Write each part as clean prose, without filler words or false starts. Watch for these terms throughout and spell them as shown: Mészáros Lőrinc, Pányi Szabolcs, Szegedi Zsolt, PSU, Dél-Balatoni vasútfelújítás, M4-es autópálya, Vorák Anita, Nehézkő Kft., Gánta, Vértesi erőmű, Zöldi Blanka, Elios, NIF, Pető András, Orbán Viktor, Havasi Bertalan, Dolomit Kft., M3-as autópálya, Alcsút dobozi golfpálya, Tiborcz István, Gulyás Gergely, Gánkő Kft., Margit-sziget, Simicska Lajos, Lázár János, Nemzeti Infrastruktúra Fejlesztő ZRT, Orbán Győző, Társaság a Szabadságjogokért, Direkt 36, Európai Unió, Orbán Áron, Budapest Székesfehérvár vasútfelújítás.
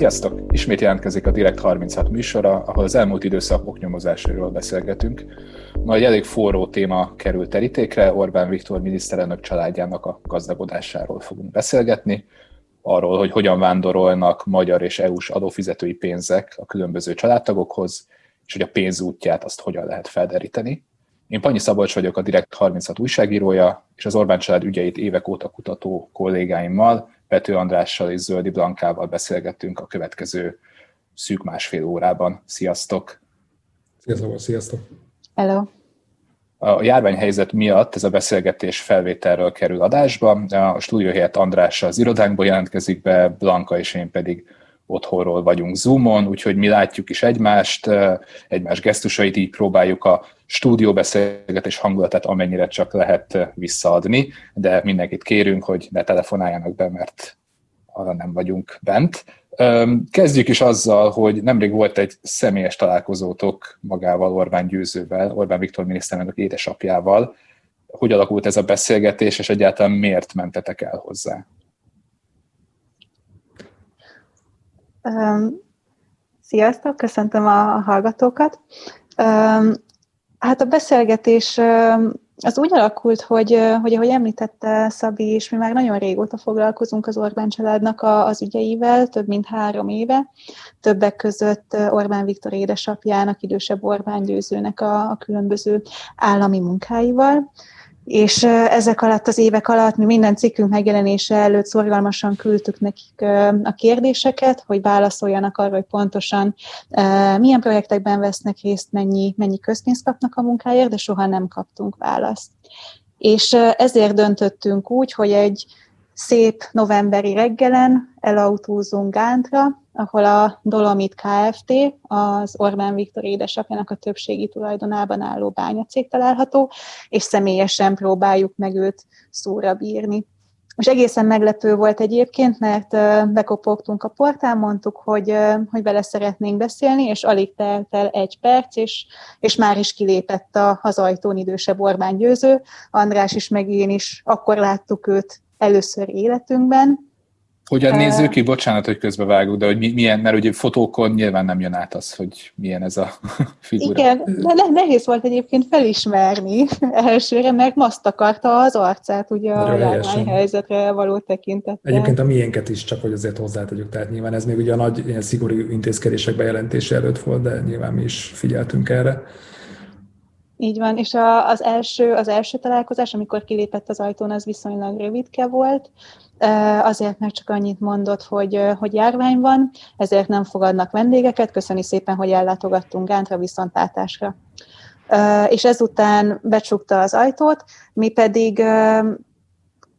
Sziasztok! Ismét jelentkezik a Direkt 36 műsora, ahol az elmúlt időszak oknyomozásairól beszélgetünk. Ma egy elég forró téma kerül terítékre, Orbán Viktor miniszterelnök családjának a gazdagodásáról fogunk beszélgetni, arról, hogy hogyan vándorolnak magyar és EU-s adófizetői pénzek a különböző családtagokhoz, és hogy a pénz útját azt hogyan lehet felderíteni. Én Pányi Szabolcs vagyok, a Direkt 36 újságírója, és az Orbán család ügyeit évek óta kutató kollégáimmal, Pető Andrással és Zöldi Blankával beszélgettünk a következő szűk másfél órában. Sziasztok! Sziasztok! Hello! A járványhelyzet miatt ez a beszélgetés felvételről kerül adásba. A stúdió helyett András az irodánkból jelentkezik be, Blanka és én pedig otthonról vagyunk Zoomon, úgyhogy mi látjuk is egymást, egymás gesztusait, így próbáljuk a stúdióbeszélgetés hangulatát amennyire csak lehet visszaadni, de mindenkit kérünk, hogy ne telefonáljanak be, mert arra nem vagyunk bent. Kezdjük is azzal, hogy nemrég volt egy személyes találkozótok magával, Orbán Győzővel, Orbán Viktor miniszterelnök édesapjával. Hogy alakult ez a beszélgetés, és egyáltalán miért mentetek el hozzá? Sziasztok, köszöntöm a hallgatókat. Hát a beszélgetés az úgy alakult, hogy ahogy említette Szabi is, mi már nagyon régóta foglalkozunk az Orbán családnak az ügyeivel, több mint 3 éve. Többek között Orbán Viktor édesapjának, idősebb Orbán Győzőnek a különböző állami munkáival. És ezek alatt az évek alatt mi minden cikkünk megjelenése előtt szorgalmasan küldtük nekik a kérdéseket, hogy válaszoljanak arra, hogy pontosan milyen projektekben vesznek részt, mennyi közpénzt kapnak a munkáért, de soha nem kaptunk választ. És ezért döntöttünk úgy, hogy egy szép novemberi reggelen elautózunk Gántra, ahol a Dolomit Kft., az Orbán Viktor édesapjának a többségi tulajdonában álló bányacég található, és személyesen próbáljuk meg őt szóra bírni. És egészen meglepő volt egyébként, mert bekopogtunk a portán, mondtuk, hogy vele szeretnénk beszélni, és alig telt el 1 perc, és már is kilépett az ajtón idősebb Orbán Győző. András is, meg én is akkor láttuk őt először életünkben. Hogyan néző ki? Bocsánat, hogy közbevágok, de hogy milyen, mert ugye fotókon nyilván nem jön át az, hogy milyen ez a figura. Igen, nehéz volt egyébként felismerni elsőre, mert azt akarta az arcát, ugye a járványhelyzetre való tekintettel. Egyébként a miénket is, csak hogy azért hozzátegyük, tehát nyilván ez még ugye a nagy ilyen szigorú intézkedések bejelentése előtt volt, de nyilván mi is figyeltünk erre. Így van, és az első találkozás, amikor kilépett az ajtón, az viszonylag rövidke volt, azért mert csak annyit mondott, hogy járvány van, ezért nem fogadnak vendégeket, köszöni szépen, hogy ellátogattunk Gántra, viszontlátásra. És ezután becsukta az ajtót, mi pedig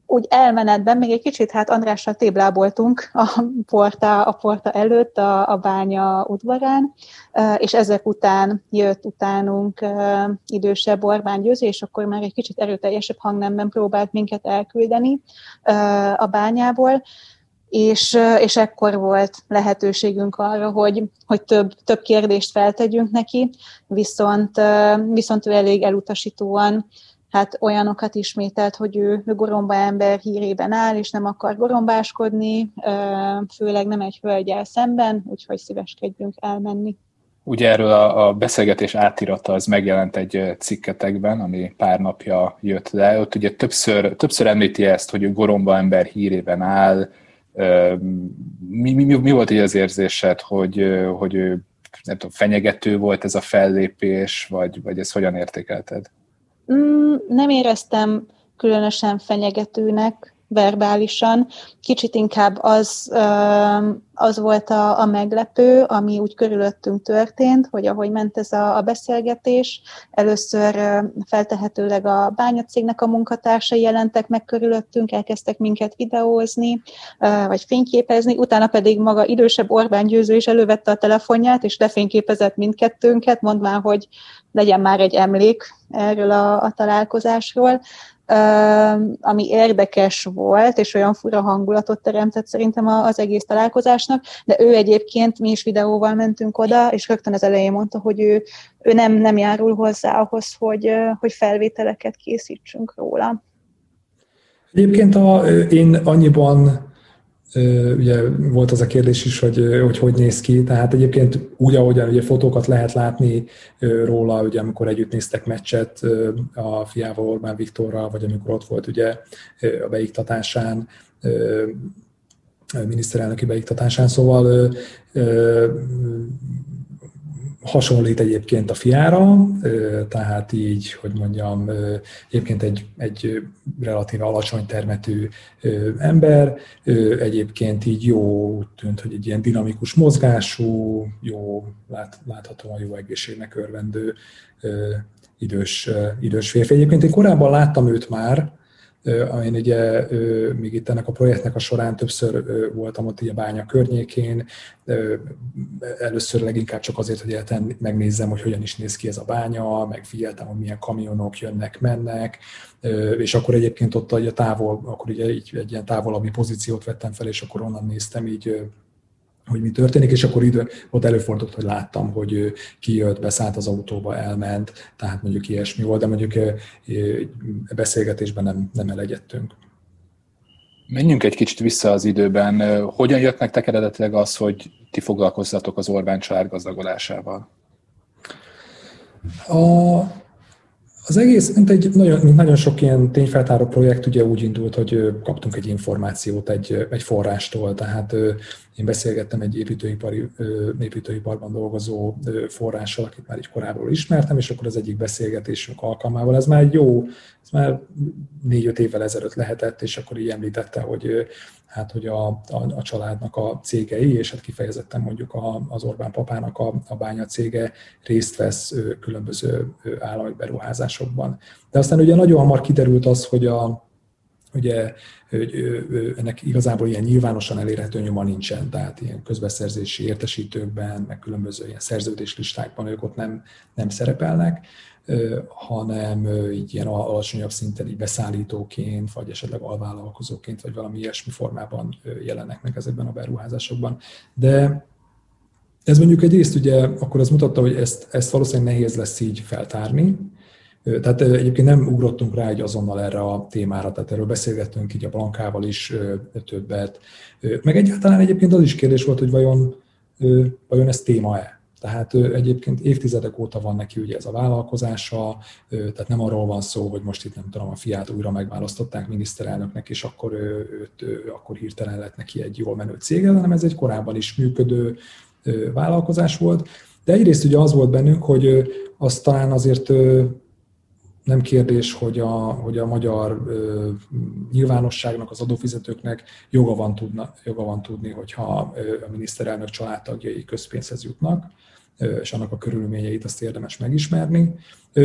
úgy elmenetben még egy kicsit, hát Andrással tébláboltunk a porta előtt, a bánya udvarán, és ezek után jött utánunk idősebb Orbán Győző, és akkor már egy kicsit erőteljesebb hangnemben próbált minket elküldeni a bányából, és ekkor volt lehetőségünk arra, hogy több kérdést feltegyünk neki, viszont ő elég elutasítóan, hát olyanokat ismételt, hogy ő goromba ember hírében áll, és nem akar gorombáskodni, főleg nem egy hölgyel szemben, úgyhogy szíveskedjünk elmenni. Ugye erről a beszélgetés átirata az megjelent egy cikketekben, ami pár napja jött le. Ott ugye többször említi ezt, hogy ő goromba ember hírében áll. Mi volt így az érzésed, hogy ő, nem tudom, fenyegető volt ez a fellépés, vagy ezt hogyan értékelted? Nem éreztem különösen fenyegetőnek verbálisan. Kicsit inkább az volt a meglepő, ami úgy körülöttünk történt, hogy ahogy ment ez a beszélgetés, először feltehetőleg a bányacégnek a munkatársai jelentek meg körülöttünk, elkezdtek minket videózni, vagy fényképezni, utána pedig maga idősebb Orbán Győző is elővette a telefonját, és lefényképezett mindkettőnket, mondván, hogy legyen már egy emlék erről a találkozásról. Ami érdekes volt, és olyan fura hangulatot teremtett szerintem az egész találkozásnak, de ő egyébként, mi is videóval mentünk oda, és rögtön az elején mondta, hogy ő nem járul hozzá ahhoz, hogy felvételeket készítsünk róla. Egyébként én annyiban Ugye volt az a kérdés is, hogy néz ki, tehát egyébként úgy, ahogyan ugye fotókat lehet látni róla, ugye amikor együtt néztek meccset a fiával, Orbán Viktorral, vagy amikor ott volt ugye a beiktatásán, miniszterelnöki beiktatásán, szóval hasonlít egyébként a fiára, tehát így, hogy mondjam, egyébként egy relatíve alacsony termetű ember, egyébként így jó tűnt, hogy egy ilyen dinamikus mozgású, jó, láthatóan jó egészségnek örvendő idős férfi. Egyébként én korábban láttam őt már, én ugye még itt ennek a projektnek a során többször voltam ott a Bánya környékén, először leginkább csak azért, hogy megnézzem, hogy hogyan is néz ki ez a bánya, megfigyeltem, hogy milyen kamionok jönnek, mennek, és akkor egyébként ott akkor ugye egy ilyen távolabbi pozíciót vettem fel, és akkor onnan néztem így, hogy mi történik, és akkor ott előfordult, hogy láttam, hogy kijött, beszállt az autóba, elment, tehát mondjuk ilyesmi volt, de mondjuk beszélgetésben nem elegyedtünk. Menjünk egy kicsit vissza az időben. Hogyan jött nektek eredetileg az, hogy ti foglalkozzatok az Orbán család gazdagolásával? Az egész, mint egy nagyon sok ilyen tényfeltáró projekt ugye úgy indult, hogy kaptunk egy információt egy forrástól, tehát én beszélgettem egy építőiparban dolgozó forrással, akit már így korábban ismertem, és akkor az egyik beszélgetésünk alkalmával, ez már 4-5 évvel ezelőtt lehetett, és akkor így említette, hogy hogy a családnak a cégei, és hát kifejezetten mondjuk az Orbán papának a bánya cége részt vesz különböző állami beruházásokban. De aztán ugye nagyon hamar kiderült az, hogy ugye ennek igazából ilyen nyilvánosan elérhető nyoma nincsen, tehát ilyen közbeszerzési értesítőkben, meg különböző ilyen szerződéslistákban ők ott nem szerepelnek, hanem így ilyen alacsonyabb szinten így beszállítóként, vagy esetleg alvállalkozóként, vagy valami ilyesmi formában jelennek meg ezekben a beruházásokban. De ez mondjuk egyrészt ugye akkor az mutatta, hogy ezt valószínűleg nehéz lesz így feltárni. Tehát egyébként nem ugrottunk rá egy azonnal erre a témára, tehát erről beszélgettünk így a Blankával is többet. Meg egyáltalán egyébként az is kérdés volt, hogy vajon ez téma-e? Tehát egyébként évtizedek óta van neki ugye ez a vállalkozása, tehát nem arról van szó, hogy most itt nem tudom, a fiát újra megválasztották miniszterelnöknek, és akkor akkor hirtelen lett neki egy jól menő cége, hanem ez egy korábban is működő vállalkozás volt. De egyrészt ugye az volt bennünk, hogy az talán azért nem kérdés, hogy hogy a magyar nyilvánosságnak, az adófizetőknek joga van tudni, hogyha a miniszterelnök családtagjai közpénzhez jutnak, és annak a körülményeit azt érdemes megismerni.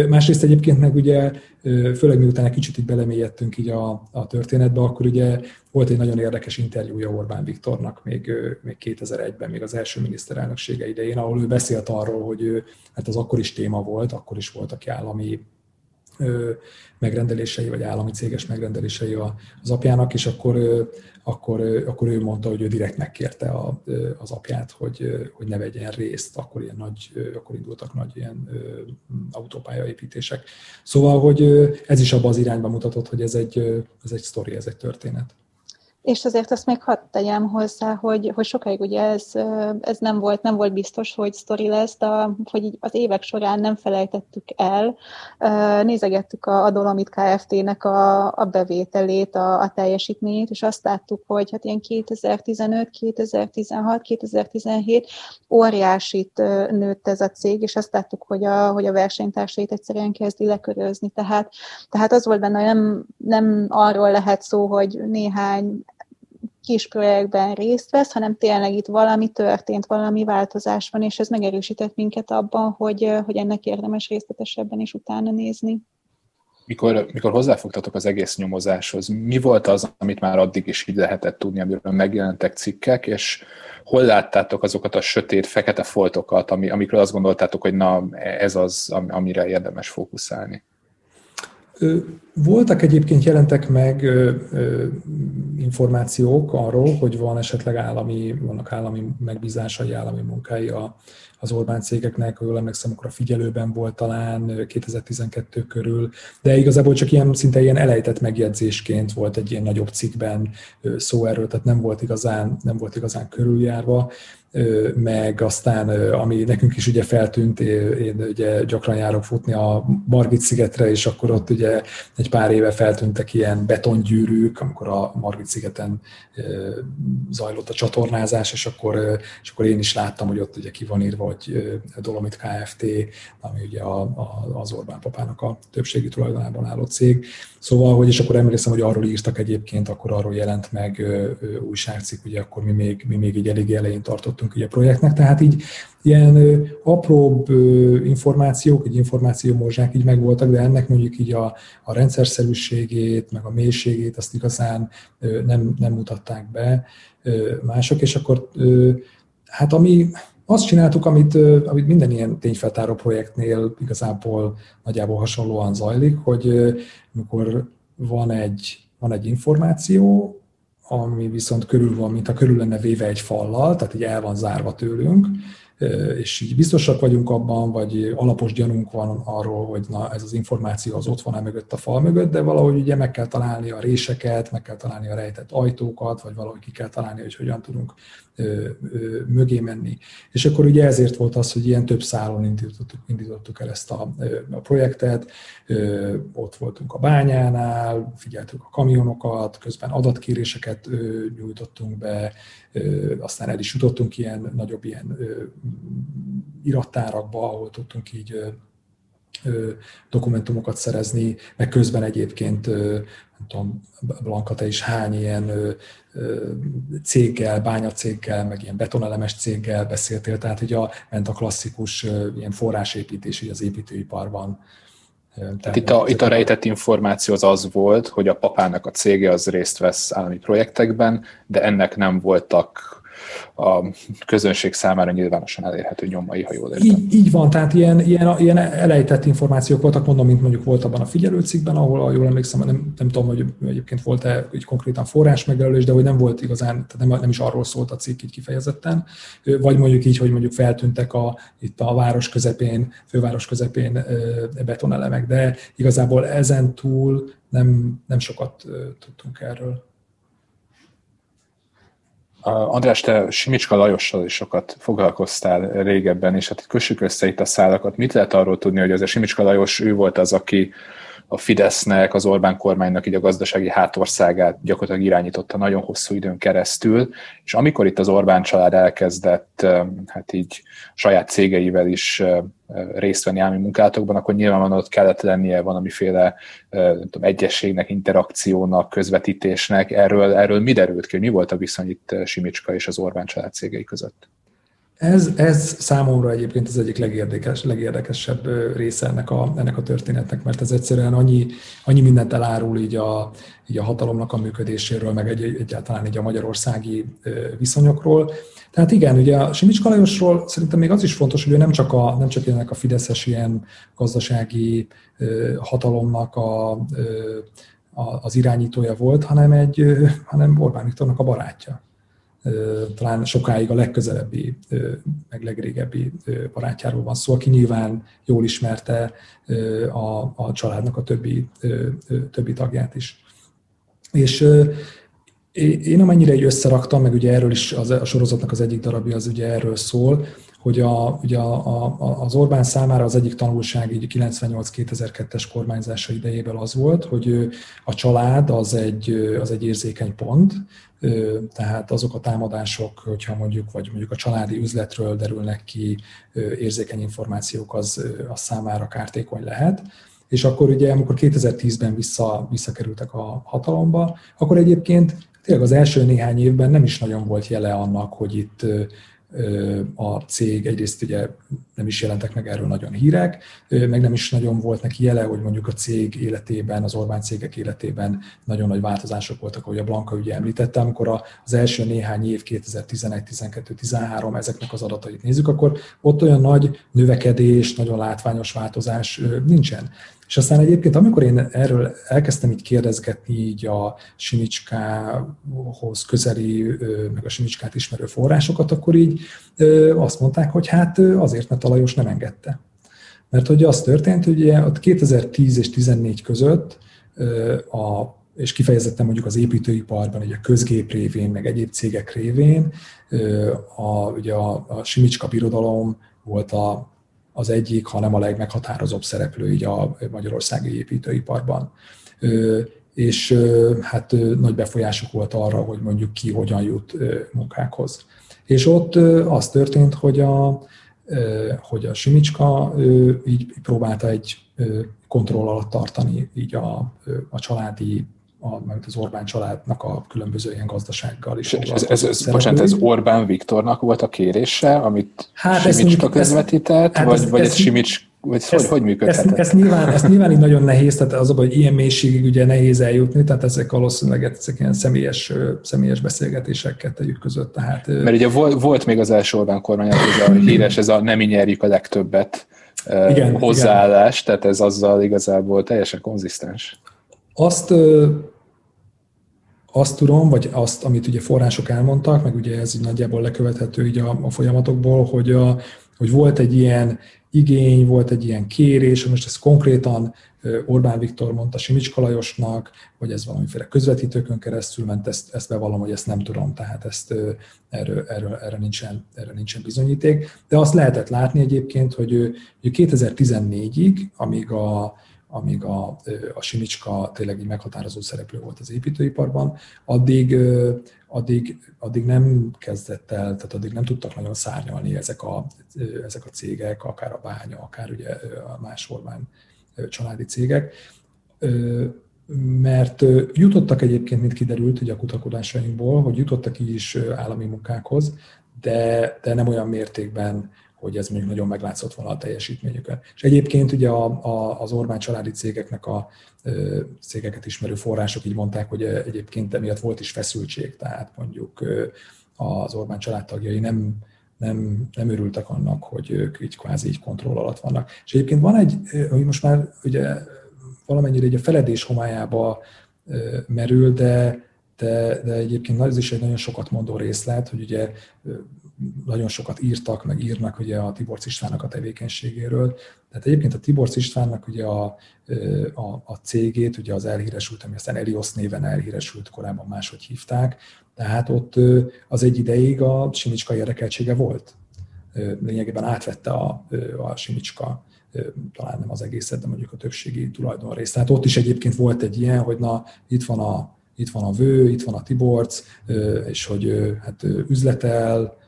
Másrészt egyébként meg ugye, főleg miután egy kicsit így belemélyedtünk így a történetbe, akkor ugye volt egy nagyon érdekes interjúja Orbán Viktornak még 2001-ben, még az első miniszterelnöksége idején, ahol ő beszélt arról, hogy hát az akkor is téma volt, akkor is voltak állami megrendelései, vagy állami céges megrendelései az apjának, és akkor ő mondta, hogy ő direkt megkérte az apját, hogy ne vegyen részt, akkor indultak nagy ilyen autópályaépítések. Szóval, hogy ez is abban az irányba mutatott, hogy ez egy sztori, ez egy történet. És azért azt még hadd tegyem hozzá, hogy sokáig ugye ez nem volt biztos, hogy sztori lesz, de hogy így az évek során nem felejtettük el. Nézegettük a Dolomit Kft.-nek a bevételét, a teljesítményét, és azt láttuk, hogy hát ilyen 2015, 2016, 2017 óriásit nőtt ez a cég, és azt láttuk, hogy hogy a versenytársait egyszerűen kezdi lekörözni. Tehát az volt benne, hogy nem arról lehet szó, hogy néhány kis projektben részt vesz, hanem tényleg itt valami történt, valami változás van, és ez megerősített minket abban, hogy ennek érdemes részletesebben is utána nézni. Mikor hozzáfogtatok az egész nyomozáshoz, mi volt az, amit már addig is így lehetett tudni, amiről megjelentek cikkek, és hol láttátok azokat a sötét, fekete foltokat, amikről azt gondoltátok, hogy na, ez az, amire érdemes fókuszálni? Voltak egyébként, jelentek meg információk arról, hogy van esetleg vannak állami megbízásai, állami munkái az Orbán cégeknek, jól emlékszem, akkor a Figyelőben volt talán 2012 körül, de igazából csak szinte ilyen elejtett megjegyzésként volt egy ilyen nagyobb cikkben szó erről, tehát nem volt igazán körüljárva. Meg aztán, ami nekünk is ugye feltűnt, én ugye gyakran járok futni a Margit-szigetre, és akkor ott ugye egy pár éve feltűntek ilyen betongyűrűk, amikor a Margit-szigeten zajlott a csatornázás, és akkor én is láttam, hogy ott ugye ki van írva, hogy Dolomit Kft., ami ugye az Orbán papának a többségi tulajdonában álló cég. Szóval, hogy és akkor emlékszem, hogy arról írtak egyébként, akkor arról jelent meg újságcikk, ugye akkor mi még egy elég elején tartottunk ugye a projektnek, tehát így ilyen apróbb információk, információmorzsák így megvoltak, de ennek mondjuk így a rendszerszerűségét, meg a mélységét azt igazán nem mutatták be mások, és akkor hát ami... Azt csináltuk, amit minden ilyen tényfeltáró projektnél igazából nagyjából hasonlóan zajlik, hogy amikor van egy információ, ami viszont körül van, mintha körül lenne véve egy fallal, tehát így el van zárva tőlünk, és így biztosak vagyunk abban, vagy alapos gyanunk van arról, hogy na, ez az információ az ott van mögött a fal mögött, de valahogy ugye meg kell találni a réseket, meg kell találni a rejtett ajtókat, vagy valahogy ki kell találni, hogy hogyan tudunk mögé menni. És akkor ugye ezért volt az, hogy ilyen több szálon indítottuk el ezt a projektet, ott voltunk a bányánál, figyeltük a kamionokat, közben adatkéréseket nyújtottunk be, aztán el is jutottunk ilyen nagyobb ilyen irattárakba, ahol tudtunk így dokumentumokat szerezni, meg közben egyébként, nem tudom, Blanka, te is hány ilyen céggel, bányacéggel, meg ilyen betonelemes céggel beszéltél, tehát ugye ment a klasszikus ilyen forrásépítés így az építőiparban. Tehát itt a rejtett információ az volt, hogy a papának a cége az részt vesz állami projektekben, de ennek nem voltak a közönség számára nyilvánosan elérhető nyomai, ha jól értem. Így van, tehát ilyen elejtett információk voltak, mondom, mint mondjuk volt abban a Figyelőcikkben, ahol jól emlékszem, nem tudom, hogy egyébként volt-e így konkrétan forrásmegjelölés, de hogy nem volt igazán, tehát nem is arról szólt a cikk így kifejezetten, vagy mondjuk így, hogy mondjuk feltűntek itt a város közepén, főváros közepén betonelemek, de igazából ezen túl nem sokat tudtunk erről. András, te Simicska Lajossal is sokat foglalkoztál régebben, és hát kössük össze itt a szálakat. Mit lehet arról tudni, hogy az a Simicska Lajos, ő volt az, aki a Fidesznek, az Orbán kormánynak így a gazdasági hátországát gyakorlatilag irányította nagyon hosszú időn keresztül, és amikor itt az Orbán család elkezdett hát így saját cégeivel is részt venni állami munkálatokban, akkor nyilvánvalóan ott kellett lennie valamiféle egyességnek, interakciónak, közvetítésnek. Erről mi derült ki? Mi volt a viszony itt Simicska és az Orbán család cégei között? Ez számomra egyébként az egyik legérdekesebb része ennek a történetnek, mert ez egyszerűen annyi mindent elárul így a hatalomnak a működéséről, meg egyáltalán így a magyarországi viszonyokról. Tehát igen, ugye a Simicska Lajosról szerintem még az is fontos, hogy ő nem csak ennek a fideszes ilyen gazdasági hatalomnak az irányítója volt, hanem Orbán Viktornak a barátja. Talán sokáig a legközelebbi, meg legrégebbi barátjáról van szó, aki nyilván jól ismerte a családnak a többi tagját is. És én amennyire így összeraktam, meg ugye erről is a sorozatnak az egyik darabja az ugye erről szól, hogy az Orbán számára az egyik tanulság így 98-2002-es kormányzása idejében az volt, hogy a család az egy érzékeny pont, tehát azok a támadások, hogyha mondjuk a családi üzletről derülnek ki érzékeny információk, az számára kártékony lehet. És akkor ugye, amikor 2010-ben visszakerültek a hatalomba, akkor egyébként tényleg az első néhány évben nem is nagyon volt jele annak, hogy itt a cég egyrészt ugye nem is jelentek meg erről nagyon hírek, meg nem is nagyon volt neki jele, hogy mondjuk a cég életében, az Orbán cégek életében nagyon nagy változások voltak, ahogy a Blanka ugye említette, amikor az első néhány év 2011, 12, 13 ezeknek az adatait nézzük, akkor ott olyan nagy növekedés, nagyon látványos változás nincsen. És aztán egyébként, amikor én erről elkezdtem így kérdezgetni így a Simicskához közeli, meg a Simicskát ismerő forrásokat, akkor így azt mondták, hogy hát azért, mert a Lajos nem engedte. Mert hogy az történt, hogy a 2010 és 2014 között, és kifejezetten mondjuk az építőiparban, ugye a közgép révén, meg egyéb cégek révén, ugye a Simicska birodalom volt az egyik, hanem a legmeghatározóbb szereplő így a magyarországi építőiparban. És hát nagy befolyásuk volt arra, hogy mondjuk ki hogyan jut munkákhoz. És ott az történt, hogy a Simicska így próbálta egy kontroll alatt tartani így a családi, mert az Orbán családnak a különböző ilyen gazdasággal is. Ez Orbán Viktornak volt a kérése, amit Simicska közvetített, vagy Simicska? Hogy működhetett? Ez nyilván így nagyon nehéz, tehát az abban, hogy ilyen mélységig ugye nehéz eljutni, tehát ezek valószínűleg ezek ilyen személyes beszélgetések kettejük között. Tehát, mert ugye volt még az első Orbán kormány, az a híres, ez a nem nyerjük a legtöbbet hozzáállás, tehát ez azzal igazából teljesen konzisztens. Azt tudom, vagy azt, amit ugye források elmondtak, meg ugye ez így nagyjából lekövethető így a folyamatokból, hogy volt egy ilyen igény, volt egy ilyen kérés, most ez konkrétan Orbán Viktor mondta Simicska Lajosnak, vagy ez valamiféle közvetítőkön keresztül ment, ezt bevallom, hogy ezt nem tudom, tehát erre nincsen bizonyíték. De azt lehetett látni egyébként, hogy 2014-ig, amíg a Simicska tényleg egy meghatározó szereplő volt az építőiparban, addig nem kezdett el, tehát addig nem tudtak nagyon szárnyalni ezek a cégek, akár a bánya, akár ugye a más Orbán családi cégek, mert jutottak egyébként, mint kiderült ugye a kutakodásainkból, hogy jutottak így is állami munkákhoz, de nem olyan mértékben, hogy ez mondjuk nagyon meglátszott volna a teljesítményükön. És egyébként ugye az Orbán családi cégeknek a cégeket ismerő források így mondták, hogy egyébként emiatt volt is feszültség, tehát mondjuk az Orbán családtagjai nem örültek annak, hogy ők így kvázi így kontroll alatt vannak. És egyébként van egy, hogy most már ugye valamennyire így a feledés homályába merül, de egyébként ez is egy nagyon sokat mondó részlet, hogy ugye nagyon sokat írtak, meg írnak ugye a Tiborcz Istvánnak a tevékenységéről. Tehát egyébként a Tiborcz Istvánnak ugye a cégét, ugye az elhíresült, ami aztán Elios néven elhíresült, korábban máshogy hívták, tehát ott az egy ideig a Simicska érdekeltsége volt. Lényegében átvette a Simicska, talán nem az egészet, de mondjuk a többségi tulajdonrészt. Tehát ott is egyébként volt egy ilyen, hogy na, itt van a Vő, itt van a Tiborcz, és hogy hát üzletel,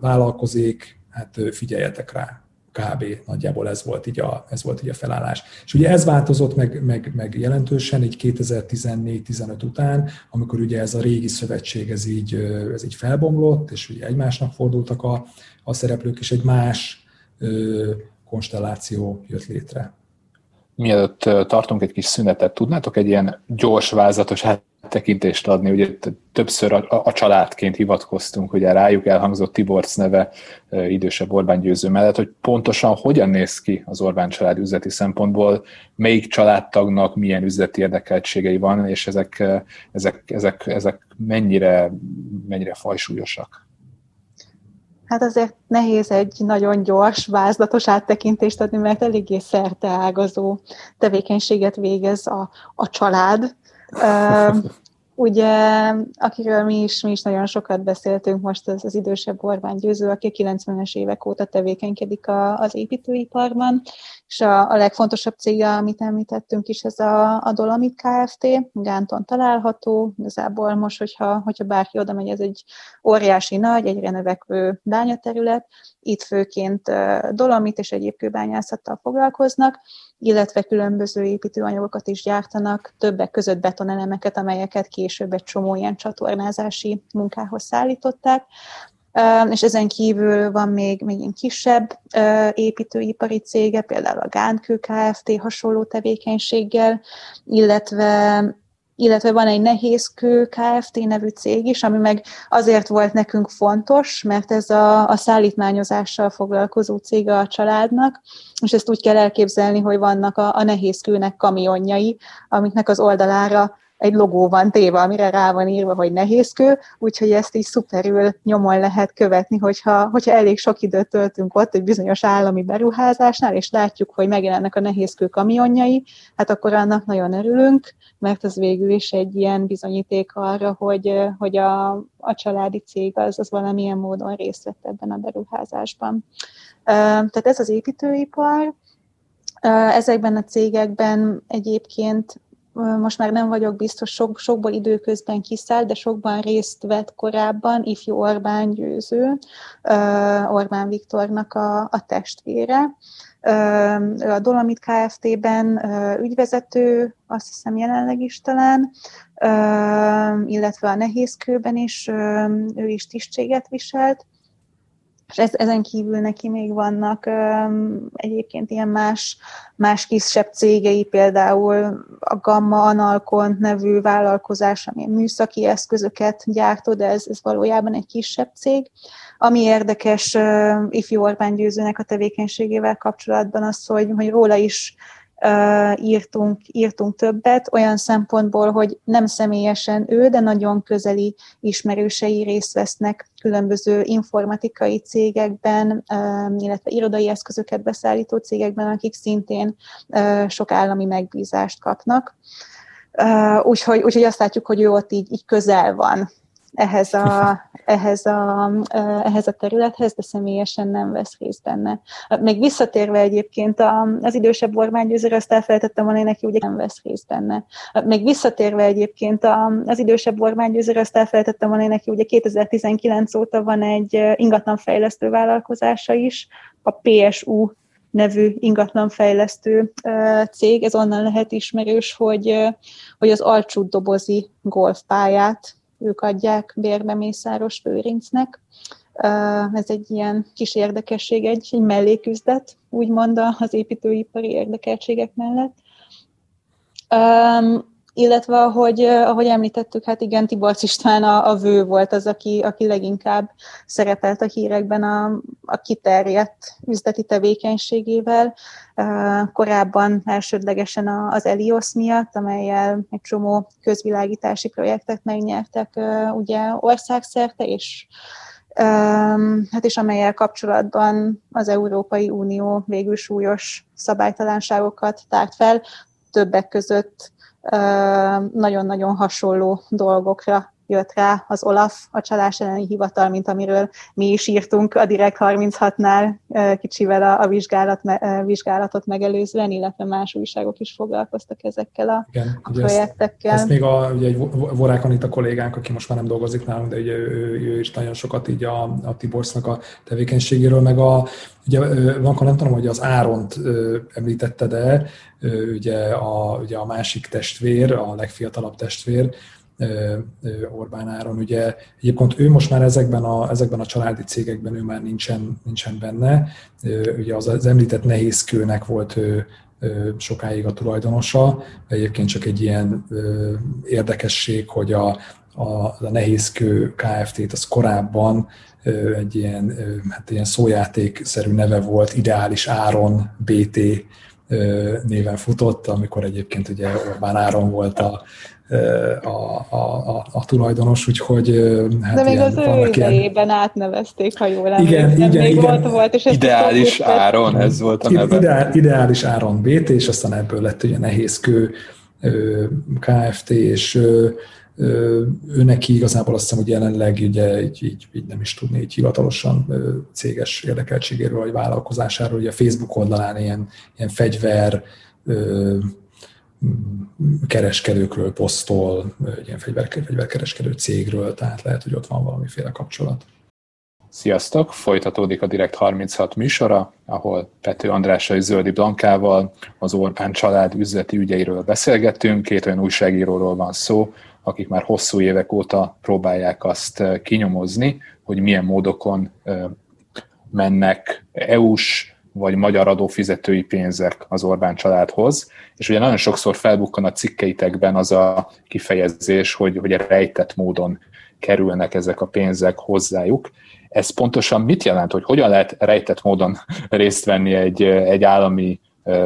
vállalkozik, hát figyeljetek rá, kb. Nagyjából ez volt így a felállás. És ugye ez változott meg jelentősen így 2014-15 után, amikor ugye ez a régi szövetség, ez így felbomlott, és ugye egymásnak fordultak a szereplők, és egy más konstelláció jött létre. Mielőtt tartunk egy kis szünetet, tudnátok egy ilyen gyors vázatos áttekintést adni? Ugye többször a családként hivatkoztunk, ugye rájuk elhangzott Tiborcz neve idősebb Orbán Győző mellett, hogy pontosan hogyan néz ki az Orbán család üzleti szempontból, melyik családtagnak milyen üzleti érdekeltségei van, és ezek mennyire fajsúlyosak? Hát azért nehéz egy nagyon gyors, vázlatos áttekintést adni, mert eléggé szerteágazó tevékenységet végez a család. Ugye, akiről mi is nagyon sokat beszéltünk most, az idősebb Orbán Győző, aki 90-es évek óta tevékenykedik az építőiparban, és a legfontosabb cége, amit említettünk is, ez a Dolomit Kft., Gánton található. Igazából most, hogyha bárki oda megy, ez egy óriási nagy, egyre növekvő bányaterület. Itt főként dolomit és egyéb kőbányászattal foglalkoznak, illetve különböző építőanyagokat is gyártanak, többek között betonelemeket, amelyeket később egy csomó ilyen csatornázási munkához szállították. és ezen kívül van még egy kisebb építőipari cége, például a Gánkő Kft. Hasonló tevékenységgel, illetve van egy Nehézkő Kft. Nevű cég is, ami meg azért volt nekünk fontos, mert ez a szállítmányozással foglalkozó cége a családnak, és ezt úgy kell elképzelni, hogy vannak a nehézkőnek kamionjai, amiknek az oldalára egy logó van téve, amire rá van írva, hogy nehézkő, úgyhogy ezt így szuperül nyomon lehet követni, hogyha elég sok időt töltünk ott egy bizonyos állami beruházásnál, és látjuk, hogy megjelennek a nehézkő kamionjai, hát akkor annak nagyon örülünk, mert ez végül is egy ilyen bizonyíték arra, hogy a családi cég az valamilyen módon részt vett ebben a beruházásban. Tehát ez az építőipar. Ezekben a cégekben egyébként most már nem vagyok biztos, sokból időközben kiszállt, de sokban részt vett korábban ifjú Orbán Győző, Orbán Viktornak a testvére. Ő a Dolomit Kft.-ben ügyvezető, azt hiszem jelenleg is talán, illetve a Nehézkőben is, ő is tisztséget viselt. És ezen kívül neki még vannak egyébként ilyen más kisebb cégei, például a Gamma Analcont nevű vállalkozás, ami műszaki eszközöket gyártó, de ez valójában egy kisebb cég. Ami érdekes ifjú Orbán Győzőnek a tevékenységével kapcsolatban az, hogy róla is írtunk többet, olyan szempontból, hogy nem személyesen ő, de nagyon közeli ismerősei részt vesznek különböző informatikai cégekben, illetve irodai eszközöket beszállító cégekben, akik szintén sok állami megbízást kapnak. Úgyhogy azt látjuk, hogy ő ott így közel van ehhez a területhez, de személyesen nem vesz részt benne. Még visszatérve egyébként az idősebb Orbán Győzőre, azt elfelejtettem volna, hogy neki ugye nem vesz részt benne. Még visszatérve egyébként az idősebb Orbán Győzőre, azt elfelejtettem volna, hogy neki ugye 2019 óta van egy ingatlanfejlesztő vállalkozása is, a PSU nevű ingatlanfejlesztő cég. Ez onnan lehet ismerős, hogy az Alcsút dobozi golfpályát ők adják bérbe Mészáros Lőrincnek. Ez egy ilyen kis érdekesség, egy melléküzlet, úgymond az építőipari érdekeltségek mellett. Illetve, ahogy említettük, hát igen, Tiborcz István a vő volt az, aki leginkább szerepelt a hírekben a kiterjedt üzleti tevékenységével. Korábban elsődlegesen az Elios miatt, amellyel egy csomó közvilágítási projektet megnyertek ugye országszerte, és amellyel kapcsolatban az Európai Unió végül súlyos szabálytalanságokat tárt fel, többek között nagyon-nagyon hasonló dolgokra jött rá az OLAF, a csalás elleni hivatal, mint amiről mi is írtunk a Direkt 36-nál kicsivel a vizsgálatot megelőzően, illetve más újságok is foglalkoztak ezekkel a projektekkel. Ezt még egy Vorák Anita kollégánk, aki most már nem dolgozik nálunk, de ugye ő is nagyon sokat így a Tiborcznak a tevékenységéről, meg ugye Blanka, nem tudom, hogy az Áront említetted el, ugye a másik testvér, a legfiatalabb testvér, Orbán Áron, ugye egyébként ő most már ezekben a családi cégekben ő már nincsen benne, ugye az említett Nehézkőnek volt ő sokáig a tulajdonosa, egyébként csak egy ilyen érdekesség, hogy a Nehézkő Kft-t az korábban egy ilyen, hát ilyen szójátékszerű neve volt, Ideális Áron BT néven futott, amikor egyébként ugye Orbán Áron volt a tulajdonos, úgyhogy... Hát de még az ő idejében átnevezték, ha jól emlékszem. Igen. Volt, és Ideális Áron, ez volt a neve. Ideális Áron BT, és aztán ebből lett ugye Nehézkő Kft., és ő neki igazából azt hiszem, hogy jelenleg ugye, így nem is tudni így hivatalosan céges érdekeltségéről vagy vállalkozásáról, ugye a Facebook oldalán ilyen fegyver kereskedőkről posztol, ilyen fegyverkereskedő cégről, tehát lehet, hogy ott van valamiféle kapcsolat. Sziasztok! Folytatódik a Direkt 36 műsora, ahol Pető Andrással és Zöldi Blankával az Orbán család üzleti ügyeiről beszélgettünk. Két olyan újságíróról van szó, akik már hosszú évek óta próbálják azt kinyomozni, hogy milyen módokon mennek EU-s vagy magyar adófizetői pénzek az Orbán családhoz. És ugye nagyon sokszor felbukkan a cikkeitekben az a kifejezés, hogy rejtett módon kerülnek ezek a pénzek hozzájuk. Ez pontosan mit jelent, hogy hogyan lehet rejtett módon részt venni egy állami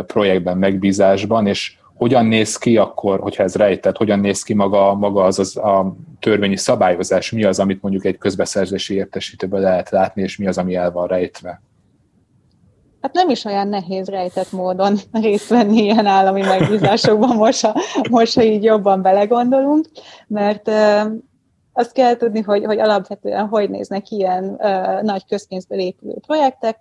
projektben, megbízásban, és hogyan néz ki akkor, hogyha ez rejtett, hogyan néz ki maga az a törvényi szabályozás, mi az, amit mondjuk egy közbeszerzési értesítőből lehet látni, és mi az, ami el van rejtve? Hát nem is olyan nehéz rejtett módon részt venni ilyen állami megbízásokban, most ha így jobban belegondolunk, mert azt kell tudni, hogy alapvetően hogy néznek ilyen nagy közpénzből épülő projektek.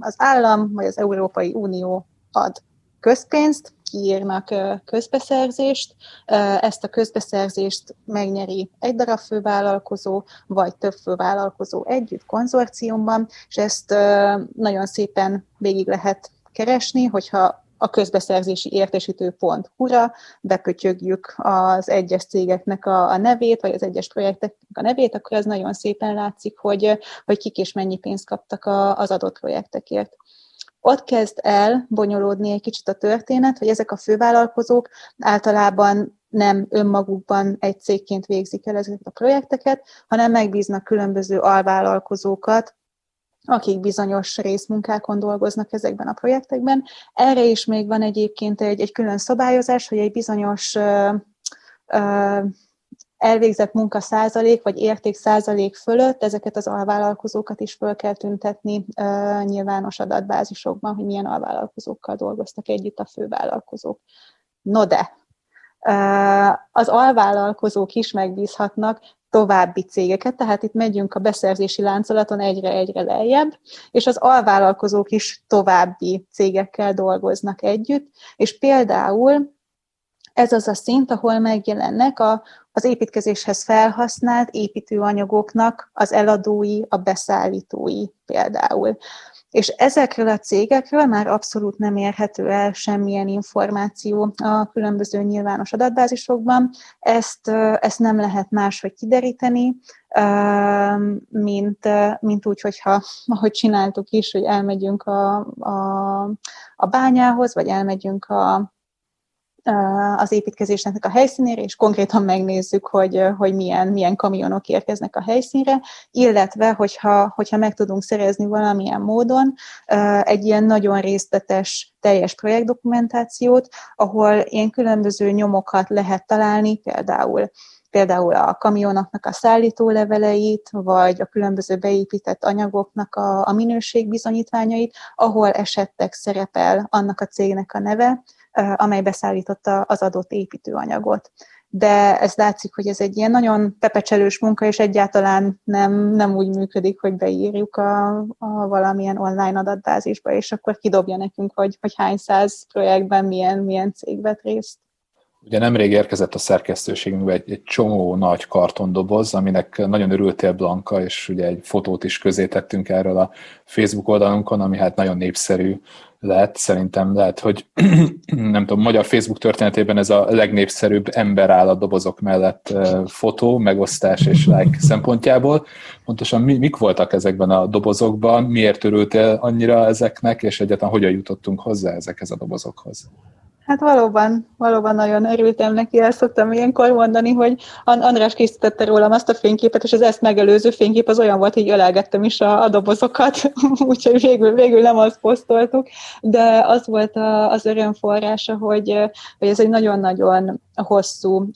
Az állam vagy az Európai Unió ad közpénzt, kiírnak közbeszerzést, ezt a közbeszerzést megnyeri egy darab fővállalkozó, vagy több fővállalkozó együtt konzorciumban, és ezt nagyon szépen végig lehet keresni, hogyha a közbeszerzési értesítő pont hura, bekötyögjük az egyes cégeknek a nevét, vagy az egyes projekteknek a nevét, akkor ez nagyon szépen látszik, hogy kik és mennyi pénzt kaptak az adott projektekért. Ott kezd el bonyolódni egy kicsit a történet, hogy ezek a fővállalkozók általában nem önmagukban egy cégként végzik el ezeket a projekteket, hanem megbíznak különböző alvállalkozókat, akik bizonyos részmunkákon dolgoznak ezekben a projektekben. Erre is még van egyébként egy külön szabályozás, hogy egy bizonyos elvégzett munka százalék vagy érték százalék fölött ezeket az alvállalkozókat is föl kell tüntetni nyilvános adatbázisokban, hogy milyen alvállalkozókkal dolgoztak együtt a fővállalkozók. No de, az alvállalkozók is megbízhatnak további cégeket, tehát itt megyünk a beszerzési láncolaton egyre-egyre lejjebb, és az alvállalkozók is további cégekkel dolgoznak együtt, és például ez az a szint, ahol megjelennek az építkezéshez felhasznált építőanyagoknak az eladói, a beszállítói például. És ezekről a cégekről már abszolút nem érhető el semmilyen információ a különböző nyilvános adatbázisokban. Ezt nem lehet máshogy kideríteni, mint úgy, hogyha, ahogy csináltuk is, hogy elmegyünk a bányához, vagy elmegyünk az építkezésnek a helyszínére, és konkrétan megnézzük, hogy milyen kamionok érkeznek a helyszínre, illetve, hogyha meg tudunk szerezni valamilyen módon egy ilyen nagyon részletes teljes projektdokumentációt, ahol ilyen különböző nyomokat lehet találni, például a kamionoknak a szállítóleveleit, vagy a különböző beépített anyagoknak a minőségbizonyítványait, ahol esetleg szerepel annak a cégnek a neve, amely beszállította az adott építőanyagot. De ez látszik, hogy ez egy ilyen nagyon pepecselős munka, és egyáltalán nem úgy működik, hogy beírjuk a valamilyen online adatbázisba, és akkor kidobja nekünk, hogy hány száz projektben milyen cég vett részt. Ugye nemrég érkezett a szerkesztőségünkbe egy csomó nagy kartondoboz, aminek nagyon örültél, Blanka, és ugye egy fotót is közé tettünk erről a Facebook oldalunkon, ami hát nagyon népszerű lett. Szerintem lehet, hogy nem tudom, magyar Facebook történetében ez a legnépszerűbb ember áll a dobozok mellett fotó, megosztás és like szempontjából. Pontosan mik voltak ezekben a dobozokban, miért örültél annyira ezeknek, és egyáltalán hogyan jutottunk hozzá ezekhez a dobozokhoz? Hát valóban nagyon örültem neki, el szoktam ilyenkor mondani, hogy András készítette rólam azt a fényképet, és az ezt megelőző fénykép az olyan volt, hogy ölelgettem is a dobozokat, úgyhogy végül nem azt posztoltuk, de az volt az öröm forrása, hogy ez egy nagyon-nagyon hosszú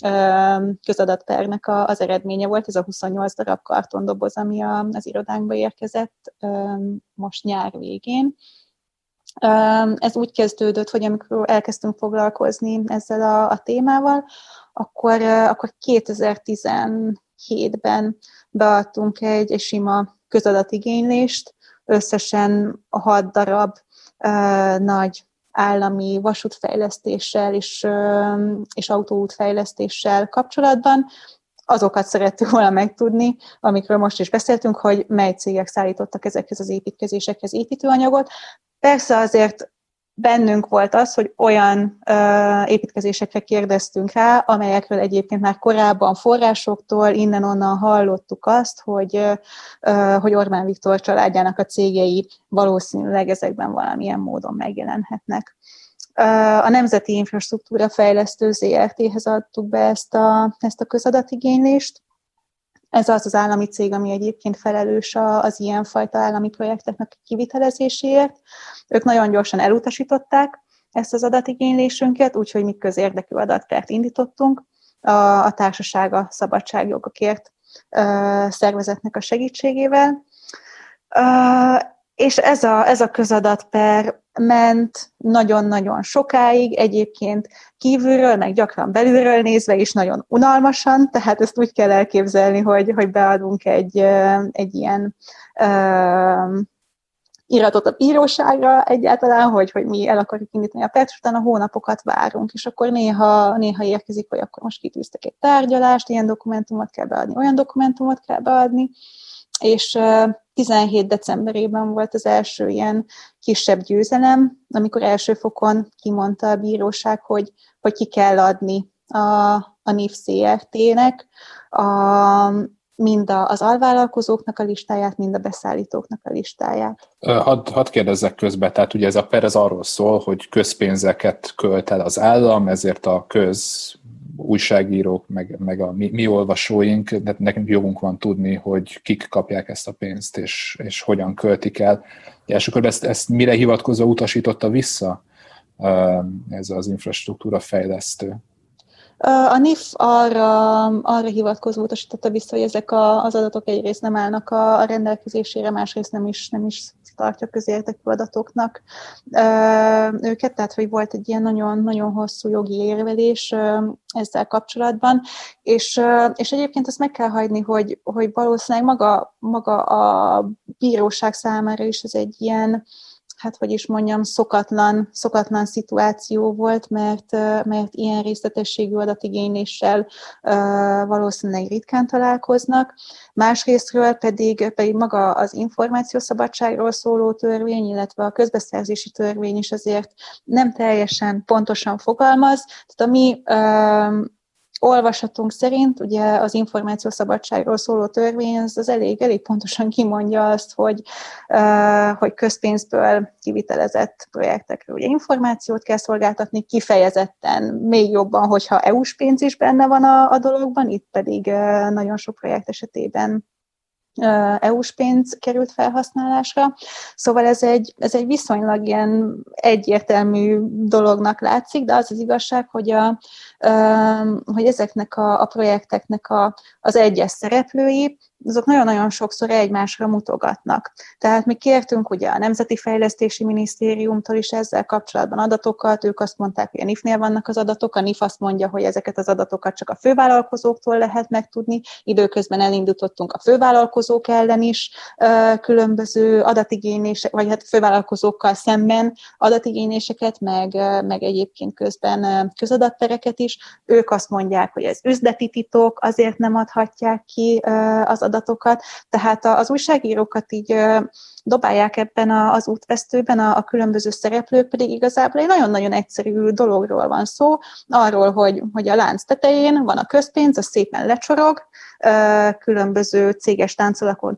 közadatpernek az eredménye volt, ez a 28 darab kartondoboz, ami az irodánkba érkezett most nyár végén. Ez úgy kezdődött, hogy amikor elkezdtünk foglalkozni ezzel a témával, akkor 2017-ben beadtunk egy sima közadatigénylést, összesen 6 darab nagy állami vasútfejlesztéssel és autóútfejlesztéssel kapcsolatban. Azokat szerettük volna megtudni, amikről most is beszéltünk, hogy mely cégek szállítottak ezekhez az építkezésekhez építőanyagot. Persze azért bennünk volt az, hogy olyan építkezésekre kérdeztünk rá, amelyekről egyébként már korábban forrásoktól, innen-onnan hallottuk azt, hogy Orbán Viktor családjának a cégei valószínűleg ezekben valamilyen módon megjelenhetnek. A Nemzeti Infrastruktúra Fejlesztő ZRT-hez adtuk be ezt a közadatigénylést. Ez az az állami cég, ami egyébként felelős az ilyenfajta állami projekteknek kivitelezéséért. Ők nagyon gyorsan elutasították ezt az adatigénylésünket, úgyhogy mi közérdekű adattert indítottunk a Társaság a Szabadságjogokért szervezetnek a segítségével. És ez a közadatper ment nagyon-nagyon sokáig, egyébként kívülről, meg gyakran belülről nézve is nagyon unalmasan, tehát ezt úgy kell elképzelni, hogy beadunk egy ilyen iratot a bíróságra egyáltalán, hogy mi el akarjuk indítani a percet, utána hónapokat várunk, és akkor néha érkezik, hogy akkor most kitűztek egy tárgyalást, ilyen dokumentumot kell beadni, olyan dokumentumot kell beadni, és 17. decemberében volt az első ilyen kisebb győzelem, amikor első fokon kimondta a bíróság, hogy ki kell adni a NIF Zrt-nek mind az alvállalkozóknak a listáját, mind a beszállítóknak a listáját. Hadd kérdezzek közbe, tehát ugye ez a per arról szól, hogy közpénzeket költ el az állam, ezért a újságírók, meg a mi olvasóink, de nekünk jogunk van tudni, hogy kik kapják ezt a pénzt, és hogyan költik el. És akkor ezt mire hivatkozva utasította vissza ez az infrastruktúra fejlesztő? A NIF arra hivatkozva utasította vissza, hogy ezek az adatok egyrészt nem állnak a rendelkezésére, másrészt nem is tartja közérdekű adatoknak őket, tehát hogy volt egy ilyen nagyon-nagyon hosszú jogi érvelés ezzel kapcsolatban, és egyébként ezt meg kell hagyni, hogy valószínűleg maga a bíróság számára is ez egy ilyen, szokatlan szituáció volt, mert ilyen részletességű adatigényléssel valószínűleg ritkán találkoznak. Másrésztről pedig maga az információszabadságról szóló törvény, illetve a közbeszerzési törvény is azért nem teljesen pontosan fogalmaz. Tehát a mi olvasatunk szerint ugye az információszabadságról szóló törvény az elég pontosan kimondja azt, hogy közpénzből kivitelezett projektekről ugye információt kell szolgáltatni, kifejezetten még jobban, hogyha EU-s pénz is benne van a dologban, itt pedig nagyon sok projekt esetében EU-s pénz került felhasználásra. Szóval ez egy viszonylag ilyen egyértelmű dolognak látszik, de az az igazság, hogy ezeknek a projekteknek az egyes szereplői, azok nagyon-nagyon sokszor egymásra mutogatnak. Tehát mi kértünk ugye a Nemzeti Fejlesztési Minisztériumtól is ezzel kapcsolatban adatokat, ők azt mondták, hogy a NIF-nél vannak az adatok, a NIF azt mondja, hogy ezeket az adatokat csak a fővállalkozóktól lehet megtudni, időközben elindítottunk a fővállalkozók ellen is különböző adatigénylések, vagy hát fővállalkozókkal szemben adatigényléseket, meg egyébként közben közadatpereket is, ők azt mondják, hogy ez üzleti titok, azért nem adhatják ki az adatokat, tehát az újságírókat így dobálják ebben az útvesztőben, a különböző szereplők, pedig igazából egy nagyon-nagyon egyszerű dologról van szó, arról, hogy a lánc tetején van a közpénz, az szépen lecsorog, különböző céges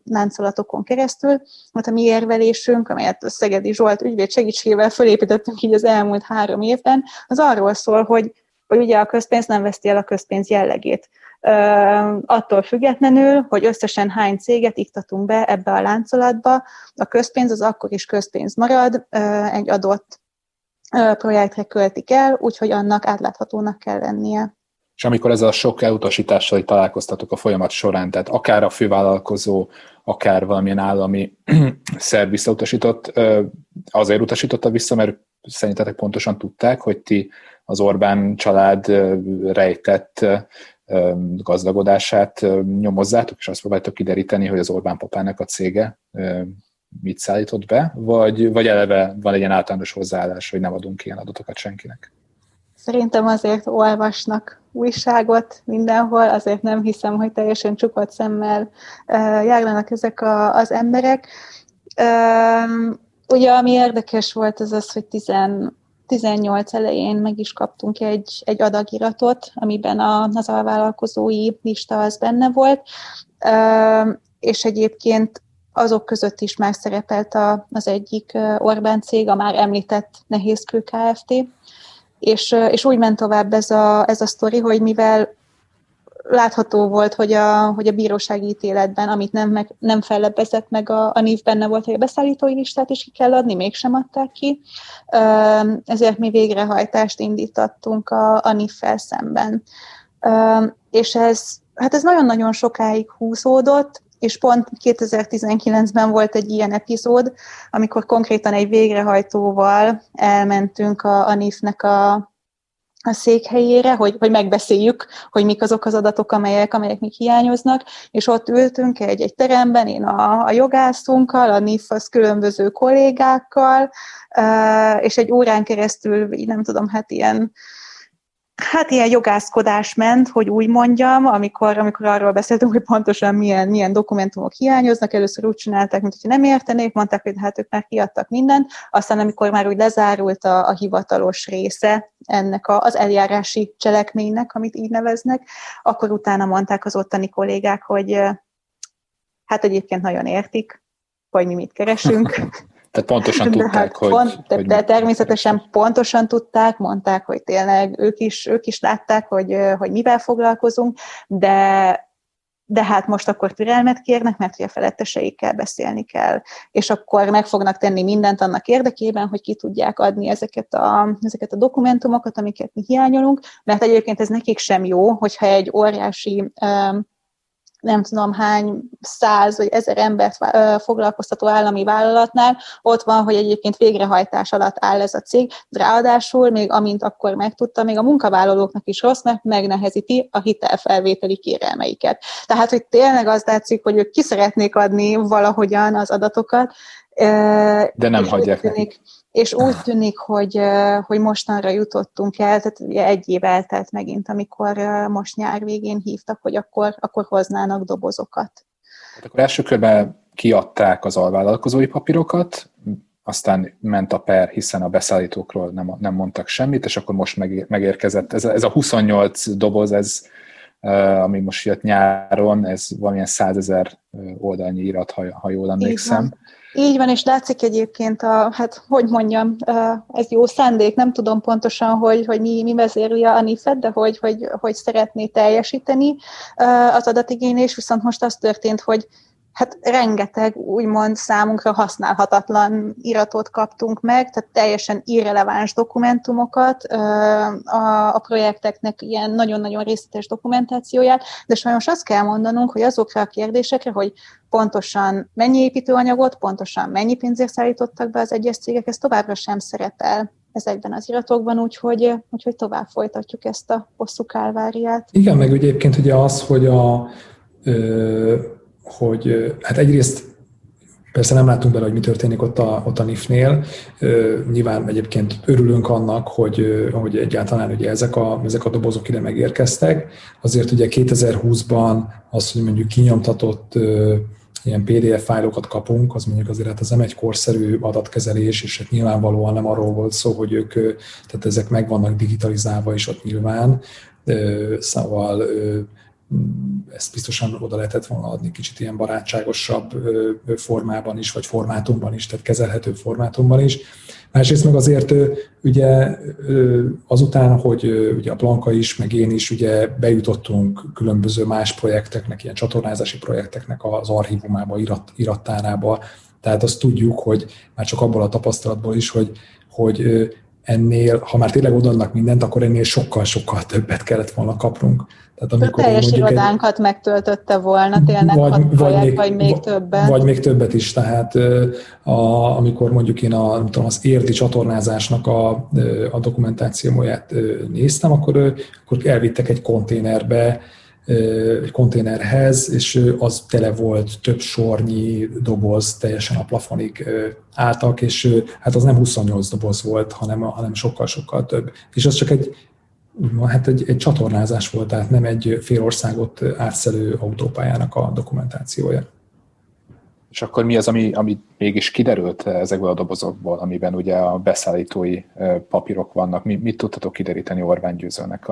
láncolatokon keresztül. Volt a mi érvelésünk, amelyet a Szegedi Zsolt ügyvéd segítségével fölépítettünk így az elmúlt 3 évben, az arról szól, hogy ugye a közpénz nem veszti el a közpénz jellegét. Attól függetlenül, hogy összesen hány céget iktatunk be ebbe a láncolatba, a közpénz az akkor is közpénz marad, egy adott projektre költik el, úgyhogy annak átláthatónak kell lennie. És amikor ezzel a sok elutasítással találkoztatok a folyamat során, tehát akár a fővállalkozó, akár valamilyen állami szerv visszautasított, azért utasította vissza, mert szerintetek pontosan tudták, hogy ti az Orbán család rejtett gazdagodását nyomozzátok, és azt próbáltok kideríteni, hogy az Orbán papának a cége mit szállított be, vagy eleve van egy ilyen általános hozzáállás, hogy nem adunk ilyen adatokat senkinek? Szerintem azért olvasnak újságot mindenhol, azért nem hiszem, hogy teljesen csukott szemmel járnának ezek az emberek. Ugye, ami érdekes volt, az az, hogy 18 elején meg is kaptunk egy adagiratot, amiben az alvállalkozói lista az benne volt, és egyébként azok között is már szerepelt az egyik Orbán cég, a már említett Nehézkő Kft., és úgy ment tovább ez a sztori, hogy mivel látható volt, hogy a bírósági ítéletben, amit nem fellebbezett meg a NIF, benne volt, hogy a beszállítói listát is ki kell adni, mégsem adták ki, ezért mi végrehajtást indítottunk a NIF-fel szemben. És ez nagyon-nagyon sokáig húzódott, és pont 2019-ben volt egy ilyen epizód, amikor konkrétan egy végrehajtóval elmentünk a NIF-nek a székhelyére, hogy megbeszéljük, hogy mik azok az adatok, amelyek még hiányoznak, és ott ültünk egy teremben, én a jogászunkkal, a NIF-hoz különböző kollégákkal, és egy órán keresztül, nem tudom, ilyen jogászkodás ment, hogy úgy mondjam, amikor arról beszéltünk, hogy pontosan milyen dokumentumok hiányoznak. Először úgy csinálták, mint hogyha nem értenék, mondták, hogy ők már kiadtak mindent, aztán amikor már úgy lezárult a hivatalos része ennek az eljárási cselekménynek, amit így neveznek, akkor utána mondták az ottani kollégák, hogy hát egyébként nagyon értik, vagy mi mit keresünk. Tehát pontosan tudták, de természetesen pontosan tudták, mondták, hogy tényleg ők is látták, hogy mivel foglalkozunk, de hát most akkor türelmet kérnek, mert hogy a feletteseikkel beszélni kell, és akkor meg fognak tenni mindent annak érdekében, hogy ki tudják adni ezeket a dokumentumokat, amiket mi hiányolunk, mert egyébként ez nekik sem jó, hogyha egy óriási nem tudom hány 100 vagy 1000 embert foglalkoztató állami vállalatnál ott van, hogy egyébként végrehajtás alatt áll ez a cég. Ráadásul még, amint akkor megtudta, még a munkavállalóknak is rossz, mert megnehezíti a hitelfelvételi kérelmeiket. Tehát, hogy tényleg az látszik, hogy ők ki szeretnék adni valahogyan az adatokat, de nem hagyják nekik. És úgy tűnik, hogy mostanra jutottunk el, tehát ugye egy év eltelt megint, amikor most nyár végén hívtak, hogy akkor hoznának dobozokat. Hát akkor első körben kiadták az alvállalkozói papírokat, aztán ment a per, hiszen a beszállítókról nem mondtak semmit, és akkor most megérkezett. Ez a 28 doboz, ez, ami most jött nyáron, ez valamilyen 100 000 oldalnyi irat, ha jól emlékszem. Így van, és látszik egyébként ez jó szándék, nem tudom pontosan, hogy mi vezérli a NIF-et, de hogy szeretné teljesíteni az adatigénylés, viszont most az történt, hogy hát rengeteg úgymond számunkra használhatatlan iratot kaptunk meg, tehát teljesen irreleváns dokumentumokat, a projekteknek ilyen nagyon-nagyon részletes dokumentációját, de sajnos azt kell mondanunk, hogy azokra a kérdésekre, hogy pontosan mennyi építőanyagot, pontosan mennyi pénzért szállítottak be az egyes cégek, ez továbbra sem szerepel ezekben az iratokban, úgyhogy tovább folytatjuk ezt a hosszú kálváriát. Igen, meg egyébként ugye az, hogy hogy hát egyrészt persze nem látunk bele, hogy mi történik ott a NIF-nél. Nyilván egyébként örülünk annak, hogy egyáltalán ugye ezek a dobozok ide megérkeztek. Azért ugye 2020-ban az, hogy mondjuk kinyomtatott ilyen PDF fájlokat kapunk, az mondjuk azért hát ez nem egy korszerű adatkezelés, és hát nyilvánvalóan nem arról volt szó, hogy tehát ezek meg vannak digitalizálva is ott nyilván. Szóval ezt biztosan oda lehetett volna adni kicsit ilyen barátságosabb formában is, vagy formátumban is, tehát kezelhető formátumban is. Másrészt meg azért ugye azután, hogy ugye a Blanka is, meg én is ugye bejutottunk különböző más projekteknek, ilyen csatornázási projekteknek az archívumába, irattárába, tehát azt tudjuk, hogy már csak abból a tapasztalatból is, hogy ennél, ha már tényleg odaadnak mindent, akkor ennél sokkal-sokkal többet kellett volna kapnunk. Tehát amikor teljes irodánkat megtöltötte volna, tényleg vagy még többet. Vagy még többet is, tehát amikor mondjuk én az érdi csatornázásnak a dokumentációját néztem, akkor elvittek egy konténerhez, és az tele volt több sornyi doboz, teljesen a plafonig álltak, és hát az nem 28 doboz volt, hanem sokkal-sokkal több. És az csak egy csatornázás volt, tehát nem egy fél országot átszelő autópályának a dokumentációja. És akkor mi az, ami mégis kiderült ezekből a dobozokból, amiben ugye a beszállítói papírok vannak? Mit tudtatok kideríteni Orbán Győzőnek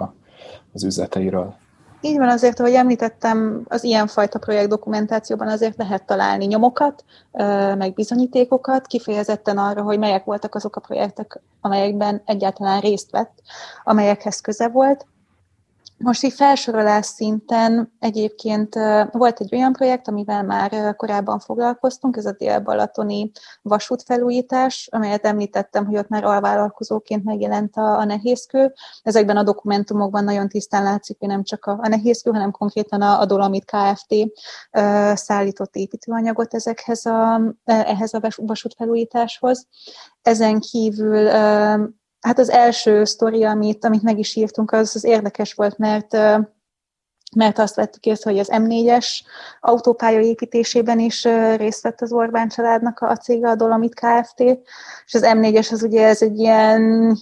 az üzleteiről? Így van, azért, ahogy említettem, az ilyenfajta projekt dokumentációban azért lehet találni nyomokat, meg bizonyítékokat, kifejezetten arra, hogy melyek voltak azok a projektek, amelyekben egyáltalán részt vett, amelyekhez köze volt. Most így felsorolás szinten egyébként volt egy olyan projekt, amivel már korábban foglalkoztunk, ez a dél-balatoni vasútfelújítás, amelyet említettem, hogy ott már alvállalkozóként megjelent a Nehézkő. Ezekben a dokumentumokban nagyon tisztán látszik, hogy nem csak a Nehézkő, hanem konkrétan a Dolomit Kft. Szállított építőanyagot ehhez a vasútfelújításhoz. Ezen kívül hát az első sztori, amit meg is írtunk, az érdekes volt, mert azt vettük észre, hogy az M4-es autópálya építésében is részt vett az Orbán családnak a cége, a Dolomit Kft. És az M4-es az ugye ez egy ilyen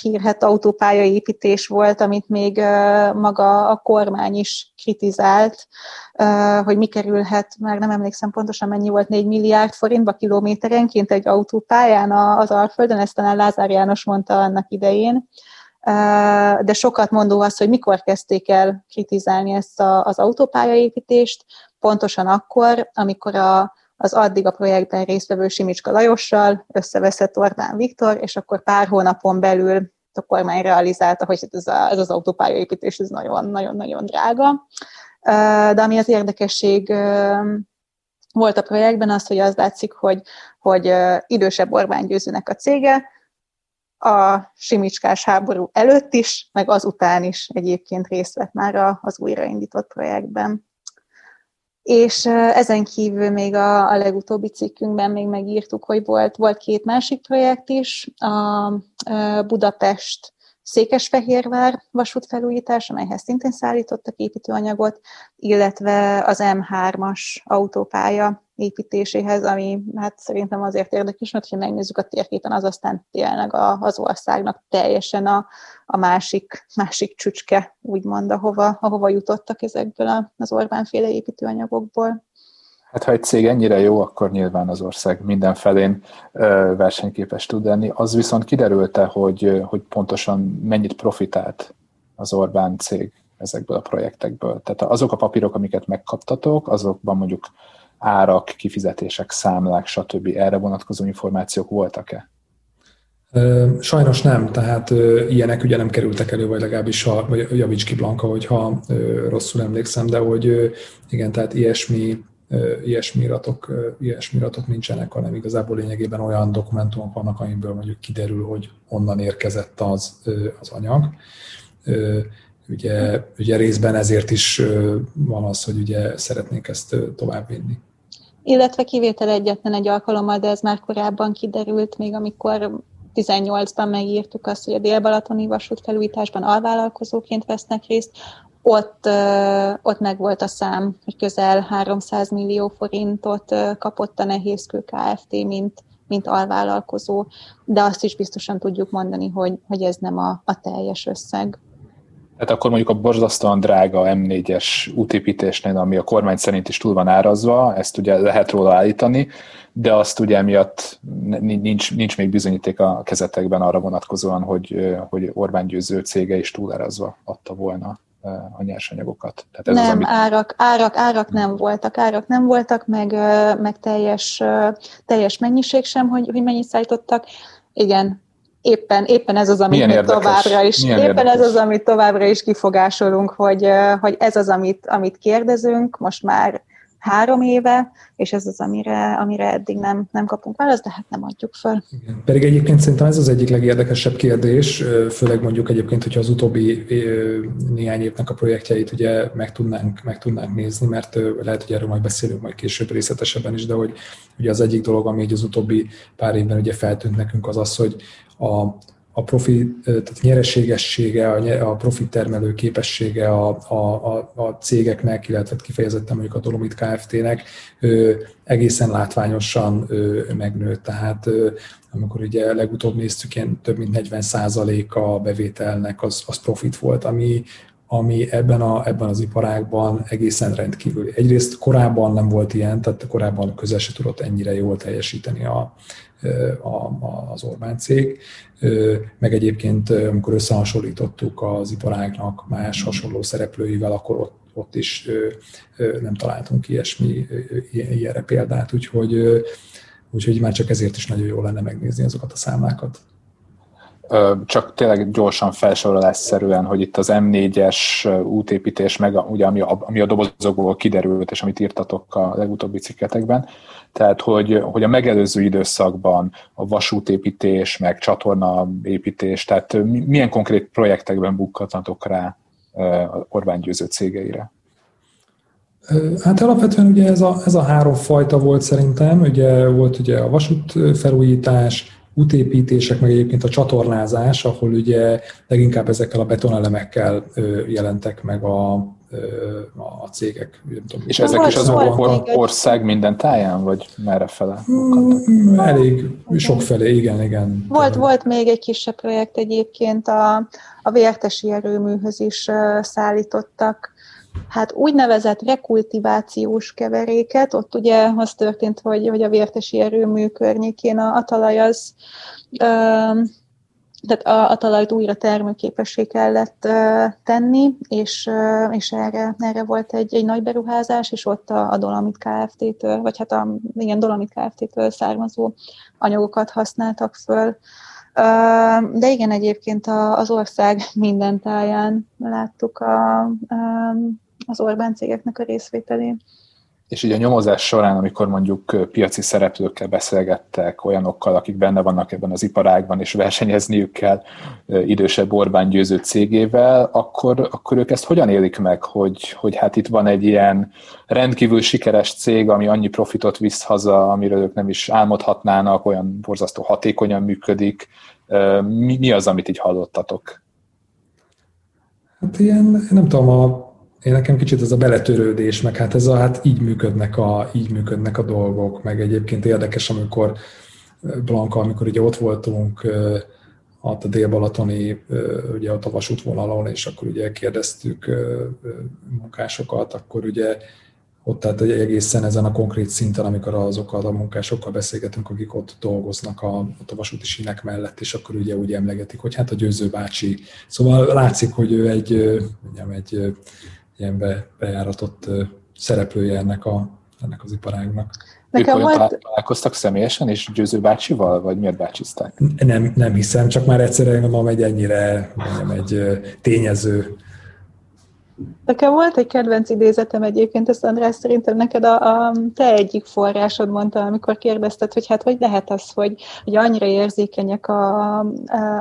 hírhet autópályaépítés volt, amit még maga a kormány is kritizált, hogy mi kerülhet, már nem emlékszem pontosan mennyi volt, 4 milliárd forintba kilométerenként egy autópályán az Alföldön, ezt talán Lázár János mondta annak idején. De sokat mondó az, hogy mikor kezdték el kritizálni ezt az autópályaépítést, pontosan akkor, amikor az addig a projektben résztvevő Simicska Lajossal összeveszett Orbán Viktor, és akkor pár hónapon belül a kormány realizálta, hogy ez az autópályaépítés nagyon-nagyon drága. De ami az érdekesség volt a projektben, az, hogy az látszik, hogy idősebb Orbán Győzőnek a cége, a simicskás háború előtt is, meg azután is egyébként részt vett már az újraindított projektben. És ezen kívül még a legutóbbi cikkünkben még megírtuk, hogy volt két másik projekt is, a Budapest Székesfehérvár vasútfelújítás, amelyhez szintén szállítottak építőanyagot, illetve az M3-as autópálya építéséhez, ami hát szerintem azért érdekes, mert ha megnézzük a térképen, az aztán tényleg az országnak teljesen a másik csücske, úgymond, ahova jutottak ezekből az Orbán-féle építőanyagokból. Hát ha egy cég ennyire jó, akkor nyilván az ország mindenfelén versenyképes tud lenni. Az viszont kiderült-e, hogy pontosan mennyit profitált az Orbán cég ezekből a projektekből? Tehát azok a papírok, amiket megkaptatok, azokban mondjuk árak, kifizetések, számlák, stb. Erre vonatkozó információk voltak-e? Sajnos nem, tehát ilyenek ugye nem kerültek elő, vagy legalábbis vagy javíts ki Blanka, hogyha rosszul emlékszem, de hogy igen, tehát ilyesmi iratok nincsenek, hanem igazából lényegében olyan dokumentumok vannak, amiből mondjuk kiderül, hogy honnan érkezett az anyag. Ugye részben ezért is van az, hogy ugye szeretnénk ezt továbbvinni. Illetve kivétel egyetlen egy alkalommal, de ez már korábban kiderült, még amikor 18-ban megírtuk azt, hogy a dél-balatoni vasútfelújításban alvállalkozóként vesznek részt, ott meg volt a szám, hogy közel 300 millió forintot kapott a Nehézkő Kft., mint alvállalkozó, de azt is biztosan tudjuk mondani, hogy ez nem a teljes összeg. Tehát akkor mondjuk a borzasztóan drága M4-es útépítésnél, ami a kormány szerint is túl van árazva, ezt ugye lehet róla állítani, de azt ugye emiatt nincs még bizonyíték a kezetekben arra vonatkozóan, hogy Orbán Győző cége is túlárazva adta volna a nyersanyagokat. Tehát ez nem, az, amit... árak nem voltak, meg teljes mennyiség sem, hogy mennyit szállítottak. Igen, éppen ez az, amit továbbra is. Kifogásolunk, hogy ez az, amit kérdezünk most már 3 éve, és ez az, amire eddig nem kapunk választ, de hát nem adjuk föl. Igen. Pedig egyébként szerintem ez az egyik legérdekesebb kérdés, főleg mondjuk egyébként, hogyha az utóbbi néhány évnek a projektjeit ugye meg tudnánk nézni, mert lehet, hogy erről majd beszélünk majd később részletesebben is, de hogy ugye az egyik dolog, ami az utóbbi pár évben ugye feltűnt nekünk, az az, hogy a profit, tehát nyereségessége, a profit termelő képessége a cégeknek, illetve kifejezetten mondjuk a Dolomit Kft.-nek egészen látványosan megnőtt. Tehát amikor ugye legutóbb néztük, ilyen több mint 40% a bevételnek az profit volt, ami ami ebben az iparágban egészen rendkívüli. Egyrészt korábban nem volt ilyen, tehát korábban közel se tudott ennyire jól teljesíteni az Orbán cég, meg egyébként amikor összehasonlítottuk az iparágnak más hasonló szereplőivel, akkor ott is nem találtunk ilyenre példát, úgyhogy már csak ezért is nagyon jól lenne megnézni azokat a számlákat. Csak tényleg gyorsan felsorolásszerűen, hogy itt az M4-es útépítés, meg ugye, ami a dobozokból kiderült, és amit írtatok a legutóbbi cikketekben, tehát hogy a megelőző időszakban a vasútépítés, meg csatornaépítés, tehát milyen konkrét projektekben bukkadtatok rá Orbán Győző cégeire? Hát alapvetően ugye ez a három fajta volt szerintem, ugye volt ugye a vasútfelújítás, útépítések, meg egyébként a csatornázás, ahol ugye leginkább ezekkel a betonelemekkel jelentek meg a cégek. Tudom, és ezek is az ország minden táján, vagy merre fele? Elég sokfelé, igen. Volt még egy kisebb projekt egyébként, a Vértesi erőműhöz is szállítottak, hát úgynevezett rekultivációs keveréket, ott ugye az történt, hogy a Vértesi erőmű környékén a talaj az, tehát a talajt újra termőképessé kellett tenni, és erre volt egy nagy beruházás, és ott a Dolomit Kft.-től, vagy hát Dolomit Kft.-től származó anyagokat használtak föl. De igen, egyébként az ország minden táján láttuk az Orbán cégeknek a részvételén. És így a nyomozás során, amikor mondjuk piaci szereplőkkel beszélgettek, olyanokkal, akik benne vannak ebben az iparágban, és versenyezniük kell idősebb Orbán Győző cégével, akkor ők ezt hogyan élik meg, hogy hát itt van egy ilyen rendkívül sikeres cég, ami annyi profitot visz haza, amiről ők nem is álmodhatnának, olyan borzasztó hatékonyan működik. Mi az, amit így hallottatok? Hát ilyen, nem tudom, Én nekem kicsit ez a beletörődés, meg hát így működnek a dolgok, meg egyébként érdekes, amikor Blanka, amikor ugye ott voltunk a dél-balatoni, ugye ott a vasútvonalon, és akkor ugye kérdeztük munkásokat, akkor ugye ott tehát egészen ezen a konkrét szinten, amikor azokkal a munkásokkal beszélgetünk, akik ott dolgoznak ott a vasúti sínek mellett, és akkor ugye úgy emlegetik, hogy hát a Győző bácsi. Szóval látszik, hogy ő egy ilyen bejáratott szereplője ennek az iparágnak. Nekem ők olyan találkoztak személyesen, és Győző bácsival, vagy miért bácsizták? Nem hiszem, csak már egyszerűen gondolom egy ennyire egy tényező. Nekem volt egy kedvenc idézetem egyébként, ezt András szerintem neked a te egyik forrásod mondta, amikor kérdezted, hogy hát hogy lehet az, hogy annyira érzékenyek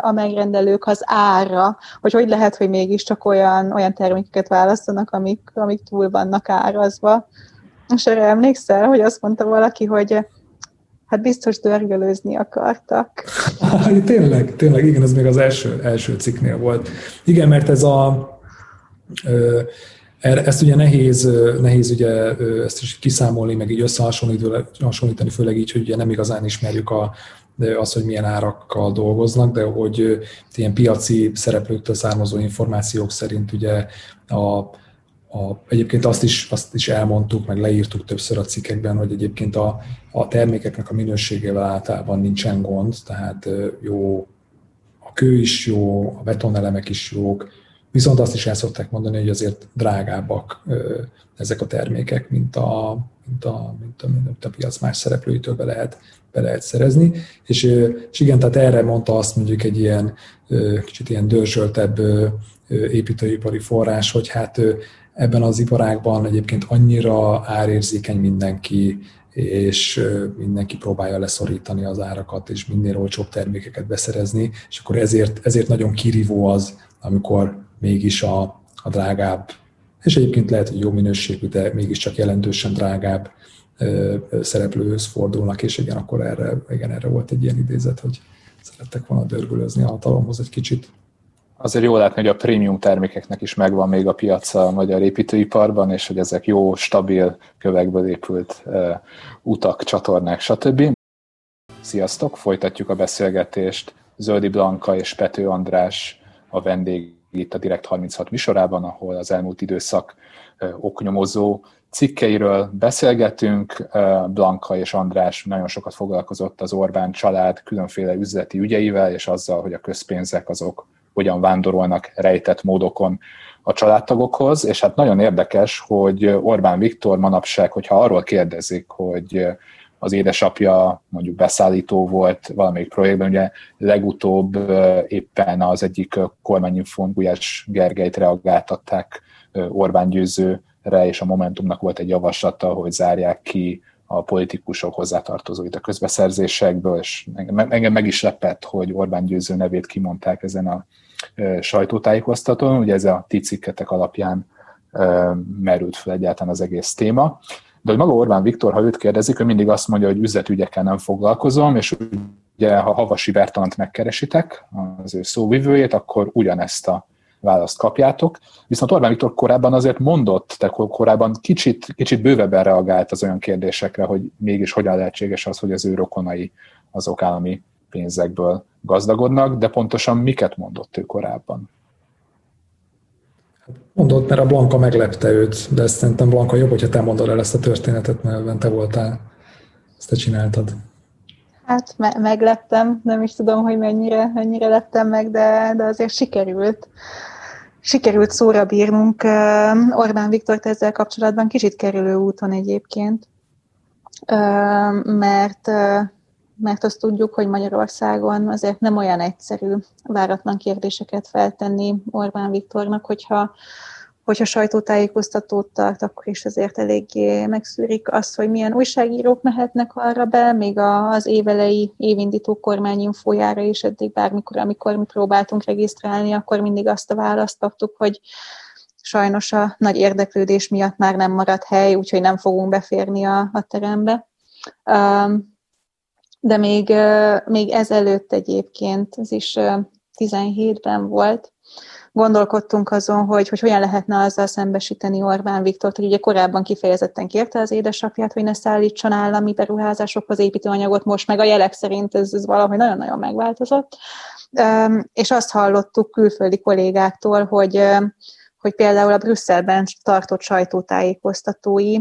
a megrendelők az árra, hogy lehet, hogy mégiscsak olyan termékeket választanak, amik túl vannak árazva. És erre emlékszel, hogy azt mondta valaki, hogy hát biztos dörgölőzni akartak. Tényleg, igen, ez még az első cikknél volt. Igen, mert ezt ugye nehéz ugye ezt is kiszámolni, meg így összehasonlítani, főleg így, hogy ugye nem igazán ismerjük azt, hogy milyen árakkal dolgoznak, de hogy ilyen piaci szereplőktől származó információk szerint ugye egyébként azt is elmondtuk, meg leírtuk többször a cikkekben, hogy egyébként a termékeknek a minőségével általában nincsen gond, tehát jó, a kő is jó, a betonelemek is jók, viszont azt is el szokták mondani, hogy azért drágábbak ezek a termékek, mint a piac más szereplőitől be lehet szerezni. És igen, tehát erre mondta azt mondjuk egy ilyen kicsit ilyen dörzsöltebb építőipari forrás, hogy hát ebben az iparágban egyébként annyira árérzékeny mindenki, és mindenki próbálja leszorítani az árakat, és minél olcsóbb termékeket beszerezni, és akkor ezért nagyon kirívó az, amikor mégis a drágább, és egyébként lehet, hogy jó minőségű, de mégiscsak jelentősen drágább szereplőhöz fordulnak, és igen, akkor erre volt egy ilyen idézet, hogy szerettek volna dörgölözni a hatalomhoz egy kicsit. Azért jól látni, hogy a prémium termékeknek is megvan még a piaca a magyar építőiparban, és hogy ezek jó, stabil kövekből épült utak, csatornák, stb. Sziasztok! Folytatjuk a beszélgetést. Zöldi Blanka és Pető András a vendég itt a Direkt 36 műsorában, ahol az elmúlt időszak oknyomozó cikkeiről beszélgetünk. Blanka és András nagyon sokat foglalkozott az Orbán család különféle üzleti ügyeivel, és azzal, hogy a közpénzek azok hogyan vándorolnak rejtett módokon a családtagokhoz, és hát nagyon érdekes, hogy Orbán Viktor manapság, hogyha arról kérdezik, hogy az édesapja mondjuk beszállító volt valamelyik projektben, ugye legutóbb éppen az egyik kormányinfón Gulyás Gergelyt reagáltatták Orbán Győzőre, és a Momentumnak volt egy javaslata, hogy zárják ki a politikusok hozzátartozóit a közbeszerzésekből, és engem meg is lepett, hogy Orbán Győző nevét kimondták ezen a sajtótájékoztatón, ugye ez a ti cikketek alapján merült fel egyáltalán az egész téma. De hogy maga Orbán Viktor, ha őt kérdezik, ő mindig azt mondja, hogy üzletügyekkel nem foglalkozom, és ugye ha Havasi Bertalant megkeresitek, az ő szóvivőjét, akkor ugyanezt a választ kapjátok. Viszont Orbán Viktor korábban azért mondott, de korábban kicsit bővebben reagált az olyan kérdésekre, hogy mégis hogyan lehetséges az, hogy az ő rokonai azok állami pénzekből gazdagodnak, de pontosan miket mondott ő korábban? Mondott, mert a Blanka meglepte őt, de ezt szerintem Blanka jobb, hogyha te mondod el ezt a történetet, mert ebben te voltál, ezt te csináltad. Hát megleptem, nem is tudom, hogy mennyire leptem meg, de azért sikerült. Sikerült szóra bírnunk Orbán Viktort ezzel kapcsolatban, kicsit kerülő úton egyébként, mert azt tudjuk, hogy Magyarországon azért nem olyan egyszerű váratlan kérdéseket feltenni Orbán Viktornak, hogyha sajtótájékoztatót tart, akkor is azért eléggé megszűrik azt, hogy milyen újságírók mehetnek arra be, még az évelei évindító kormányinfójára is eddig bármikor, amikor mi próbáltunk regisztrálni, akkor mindig azt a választ kaptuk, hogy sajnos a nagy érdeklődés miatt már nem maradt hely, úgyhogy nem fogunk beférni a terembe. De még ezelőtt egyébként, ez is 17-ben volt, gondolkodtunk azon, hogy hogyan lehetne azzal szembesíteni Orbán Viktort, hogy ugye korábban kifejezetten kérte az édesapját, hogy ne szállítson állami beruházásokhoz építőanyagot, most meg a jelek szerint ez valahogy nagyon-nagyon megváltozott. És azt hallottuk külföldi kollégáktól, hogy például a Brüsszelben tartott sajtótájékoztatói,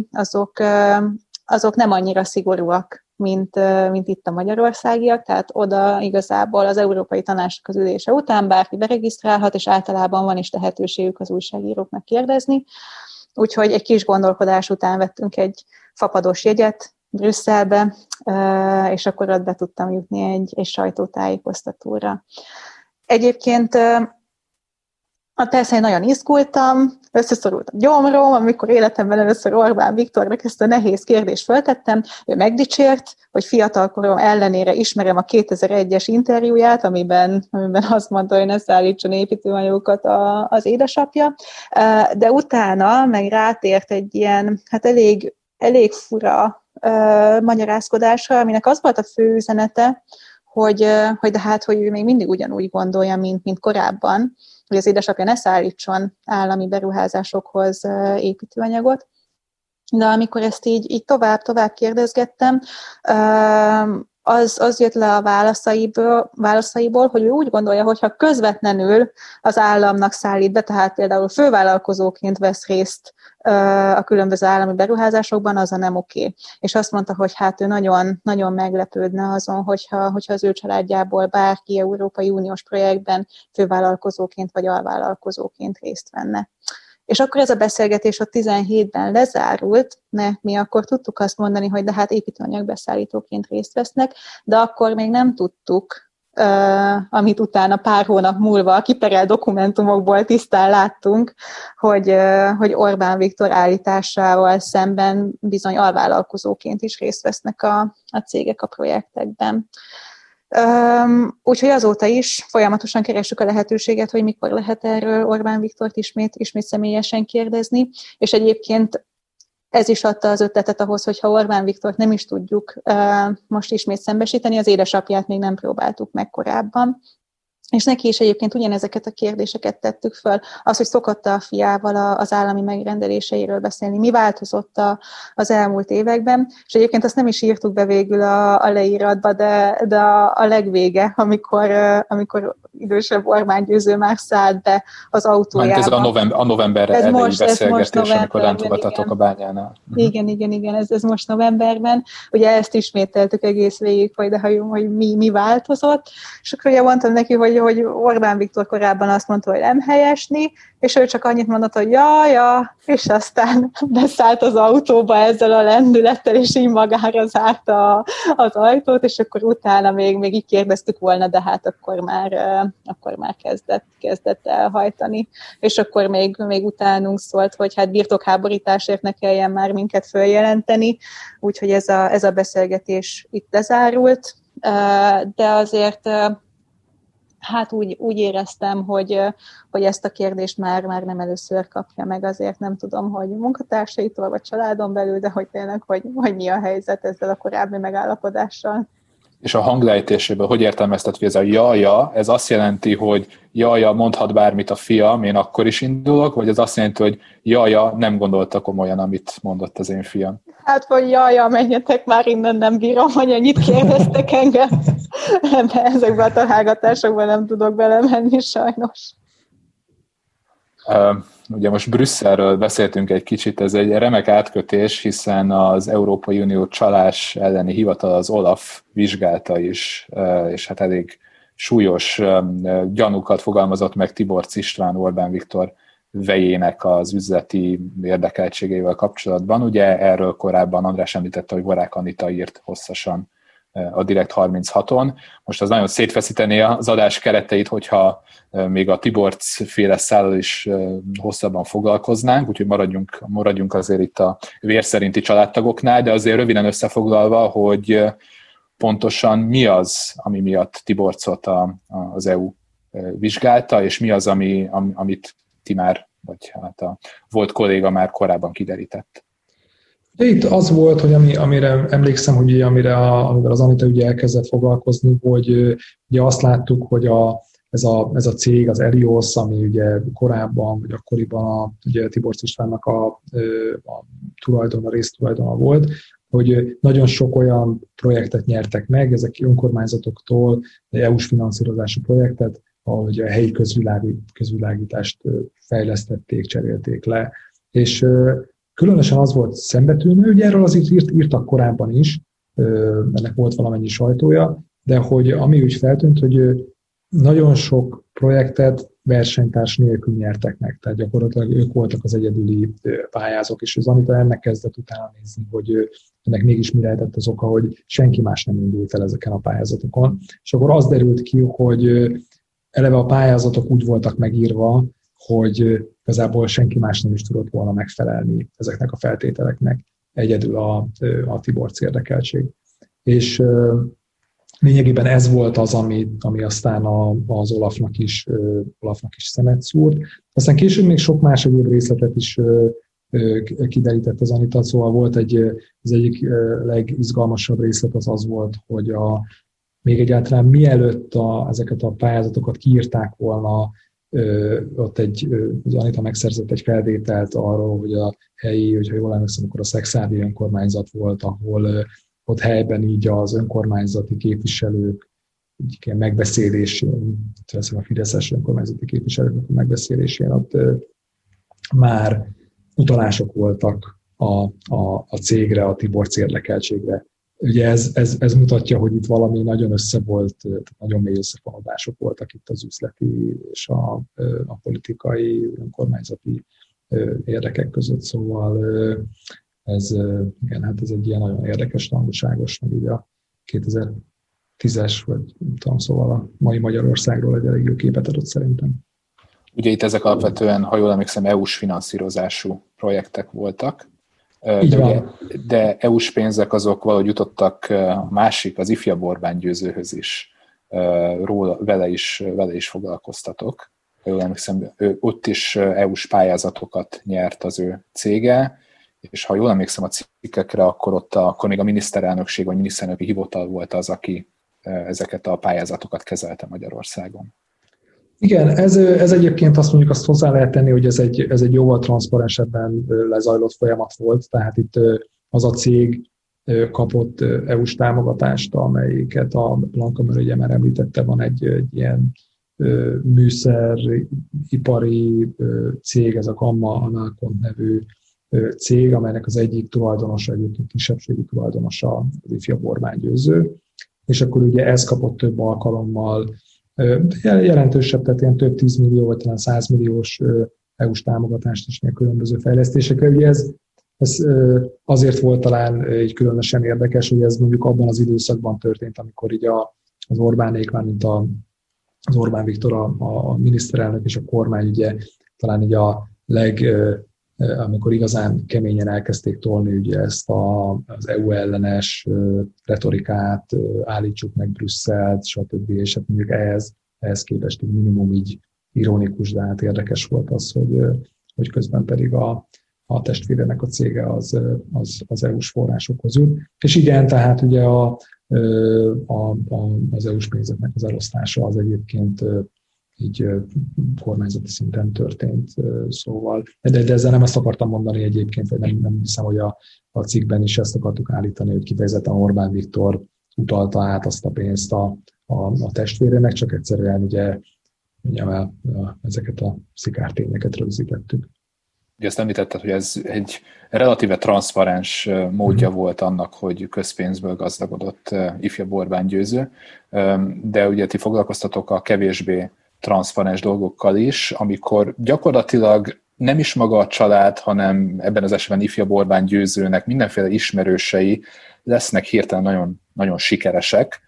azok nem annyira szigorúak, mint itt a magyarországiak, tehát oda igazából az Európai Tanácsnak az ülése után bárki beregisztrálhat, és általában van is lehetőségük az újságíróknak kérdezni. Úgyhogy egy kis gondolkodás után vettünk egy fapados jegyet Brüsszelbe, és akkor ott be tudtam jutni egy sajtótájékoztatóra. Egyébként persze én nagyon izgultam, összeszorult a gyomrom, amikor életemben először Orbán Viktornak ezt a nehéz kérdést föltettem, ő megdicsért, hogy fiatalkorom ellenére ismerem a 2001-es interjúját, amiben azt mondta, hogy ne szállítson építőanyagokat az édesapja, de utána meg rátért egy ilyen, hát elég fura magyarázkodásra, aminek az volt a fő üzenete, hogy de hát, hogy ő még mindig ugyanúgy gondolja, mint korábban, hogy az édesapja ne szállítson állami beruházásokhoz építőanyagot. De amikor ezt így tovább kérdezgettem, az jött le a válaszaiból, hogy ő úgy gondolja, hogyha közvetlenül az államnak szállít be, tehát például fővállalkozóként vesz részt a különböző állami beruházásokban, az a nem oké. És azt mondta, hogy hát ő nagyon, nagyon meglepődne azon, hogyha az ő családjából bárki Európai Uniós projektben fővállalkozóként vagy alvállalkozóként részt venne. És akkor ez a beszélgetés a 17-ben lezárult, mert mi akkor tudtuk azt mondani, hogy de hát építőanyagbeszállítóként részt vesznek, de akkor még nem tudtuk, amit utána pár hónap múlva a kiperelt dokumentumokból tisztán láttunk, hogy Orbán Viktor állításával szemben bizony alvállalkozóként is részt vesznek a cégek a projektekben. Úgyhogy azóta is folyamatosan keressük a lehetőséget, hogy mikor lehet erről Orbán Viktort ismét személyesen kérdezni, és egyébként ez is adta az ötletet ahhoz, hogyha Orbán Viktort nem is tudjuk most ismét szembesíteni, az édesapját még nem próbáltuk meg korábban, És neki is egyébként ugyanezeket a kérdéseket tettük föl. Az, hogy szokott a fiával az állami megrendeléseiről beszélni, mi változott az elmúlt években, és egyébként azt nem is írtuk be végül a leíratba, de a legvége, amikor idősebb Orbán Győző már szállt be az autójába. Ez a novemberre elejé beszélgetés, amikor látogattatok a bányánál. Igen, ez most novemberben. Ugye ezt ismételtük egész végig, hogy mi változott, és akkor ugye mondtam neki, hogy Orbán Viktor korábban azt mondta, hogy nem helyesni, és ő csak annyit mondott, hogy ja, és aztán beszállt az autóba ezzel a lendülettel, és így magára zárta az ajtót, és akkor utána még így kérdeztük volna, de hát akkor már kezdett elhajtani. És akkor még utánunk szólt, hogy hát birtokháborításért ne kelljen már minket följelenteni, úgyhogy ez a beszélgetés itt lezárult, de azért... Hát úgy éreztem, hogy ezt a kérdést már nem először kapja meg, azért nem tudom, hogy munkatársaitól, vagy családon belül, de hogy tényleg, hogy mi a helyzet ezzel a korábbi megállapodással. És a hanglejtésében hogy értelmeztet ez a ja, ez azt jelenti, hogy ja, mondhat bármit a fiam, én akkor is indulok, vagy ez azt jelenti, hogy ja, nem gondolta komolyan, amit mondott az én fiam? Hát, hogy ja, menjetek már innen, nem bírom, hogy ennyit kérdeztek engem. Ezekben a találgatásokban nem tudok belemenni, sajnos. Ugye most Brüsszelről beszéltünk egy kicsit, ez egy remek átkötés, hiszen az Európai Unió csalás elleni hivatal, az OLAF vizsgálta is, és hát elég súlyos gyanúkat fogalmazott meg Tiborcz István Orbán Viktor vejének az üzleti érdekeltségeivel kapcsolatban. Ugye erről korábban András említette, hogy Vorák Anita írt hosszasan a Direkt 36-on. Most az nagyon szétfeszítené az adás kereteit, hogyha még a Tiborcz-féle szállal is hosszabban foglalkoznánk, úgyhogy maradjunk azért itt a vérszerinti családtagoknál, de azért röviden összefoglalva, hogy pontosan mi az, ami miatt Tiborczot az EU vizsgálta, és mi az, amit ti már, vagy hát a volt kolléga már korábban kiderített. De itt az volt, hogy amire emlékszem, hogy amivel az Anita ugye elkezdett foglalkozni, hogy ugye azt láttuk, hogy ez a cég, az Elios, ami ugye korábban, vagy akkoriban ugye Tiborcz Istvánnak a tulajdona, résztulajdona volt, hogy nagyon sok olyan projektet nyertek meg, ezek önkormányzatoktól, EU-s finanszírozású projektet, ahogy a helyi közvilágítást fejlesztették, cserélték le. És különösen az volt szembetűnő, ugye erről azért írtak korábban is, ennek volt valamennyi sajtója, de hogy ami úgy feltűnt, hogy nagyon sok projektet versenytárs nélkül nyertek meg, tehát gyakorlatilag ők voltak az egyedüli pályázók, és az Anita ennek kezdett utána nézni, hogy ennek mégis mi lehetett az oka, hogy senki más nem indult el ezeken a pályázatokon. És akkor az derült ki, hogy eleve a pályázatok úgy voltak megírva, hogy igazából senki más nem is tudott volna megfelelni ezeknek a feltételeknek, egyedül a Tiborcz érdekeltség. És lényegében ez volt az, ami aztán az Olafnak is szemet szúrt. Aztán később még sok más egyéb részletet is kiderített az Anita, szóval volt az egyik legizgalmasabb részlet az volt, hogy még egyáltalán mielőtt ezeket a pályázatokat kiírták volna, ott az Anita megszerzett egy felvételt arról, hogy a helyi, hogyha jól emlékszem, akkor a szexádi önkormányzat volt, ahol ott helyben így az önkormányzati képviselők megbeszélésén, a fideszes önkormányzati képviselők megbeszélésén ott már utalások voltak a cégre, a Tiborcz érdekeltségre. Ugye ez mutatja, hogy itt valami nagyon összevolt, nagyon mély összefonódások voltak itt az üzleti és a politikai, önkormányzati érdekek között. Szóval ez egy ilyen nagyon érdekes, tanulságos, meg így a 2010-es, vagy nem tudom, szóval a mai Magyarországról egy elég jó képet adott szerintem. Ugye itt ezek alapvetően, ha jól emlékszem, EU-s finanszírozású projektek voltak. De EU-s pénzek azok valahogy jutottak a másik, az ifjabb Orbán Győzőhöz is, vele is foglalkoztatok. Jól emlékszem, ott is EU-s pályázatokat nyert az ő cége, és ha jól emlékszem a cikkekre, akkor akkor még a miniszterelnökség vagy miniszterelnöki hivatal volt az, aki ezeket a pályázatokat kezelte Magyarországon. Igen, ez egyébként azt mondjuk azt hozzá lehet tenni, hogy ez egy jóval transzparensebben lezajlott folyamat volt, tehát itt az a cég kapott EU-s támogatást, amelyiket a Blanka, mert ugye már említette, van egy ilyen műszeripari cég, ez a Gamma Analcont nevű cég, amelynek az egyik tulajdonosa, egyébként kisebbségi tulajdonosa az ifjabb Orbán Győző, és akkor ugye ez kapott több alkalommal jelentősebb, tehát ilyen több 10 millió, vagy talán 100 milliós EU-s támogatást is különböző fejlesztésekre. Ugye ez azért volt talán így különösen érdekes, hogy ez mondjuk abban az időszakban történt, amikor így az Orbánék, már mint az Orbán Viktor a miniszterelnök és a kormány, ugye talán így amikor igazán keményen elkezdték tolni ugye ezt az EU ellenes retorikát, állítsuk meg Brüsszelt, stb. És hát mondjuk ehhez képest minimum így ironikus, de hát érdekes volt az, hogy közben pedig a testvérenek a cége az EU-s forrásokhoz jut. És igen, tehát ugye az EU-s pénzeknek az elosztása az egyébként így kormányzati szinten történt, szóval. De ezzel nem ezt akartam mondani egyébként, vagy nem hiszem, hogy a cikkben is ezt akartuk állítani, hogy kifejezetten Orbán Viktor utalta át azt a pénzt a testvérének, csak egyszerűen ugye ezeket a szikártényeket rögzítettük. Ugye azt említetted, hogy ez egy relatíve transzparens módja volt annak, hogy közpénzből gazdagodott ifjabb Orbán Győző, de ugye ti foglalkoztatok a kevésbé transzparens dolgokkal is, amikor gyakorlatilag nem is maga a család, hanem ebben az esetben ifjabb Orbán Győzőnek mindenféle ismerősei lesznek hirtelen nagyon, nagyon sikeresek.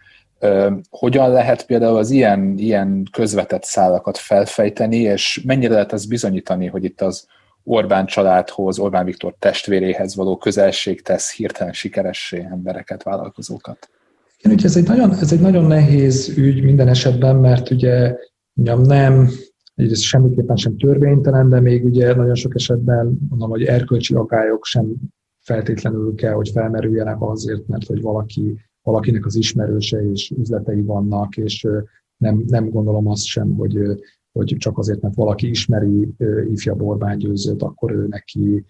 Hogyan lehet például az ilyen közvetett szálakat felfejteni, és mennyire lehet ezt bizonyítani, hogy itt az Orbán családhoz, Orbán Viktor testvéréhez való közelség tesz hirtelen sikeressé embereket, vállalkozókat? Igen, ugye ez egy nagyon nehéz ügy minden esetben, mert ugye nem, egyrészt semmiképpen sem törvénytelen, de még ugye nagyon sok esetben mondom, hogy erkölcsi akályok sem feltétlenül kell, hogy felmerüljenek azért, mert hogy valakinek az ismerőse és üzletei vannak, és nem gondolom azt sem, hogy csak azért, mert valaki ismeri ifjabb Orbán Győzőt, akkor ő neki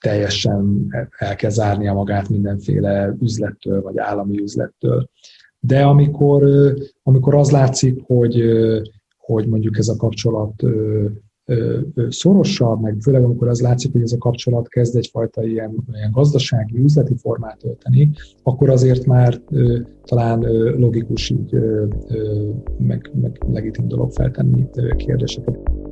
teljesen el kell zárnia magát mindenféle üzlettől, vagy állami üzlettől. De amikor az látszik, hogy mondjuk ez a kapcsolat szorosabb, meg főleg amikor az látszik, hogy ez a kapcsolat kezd egyfajta ilyen gazdasági, üzleti formát ölteni, akkor azért már talán logikus így meg legitim dolog feltenni kérdéseket.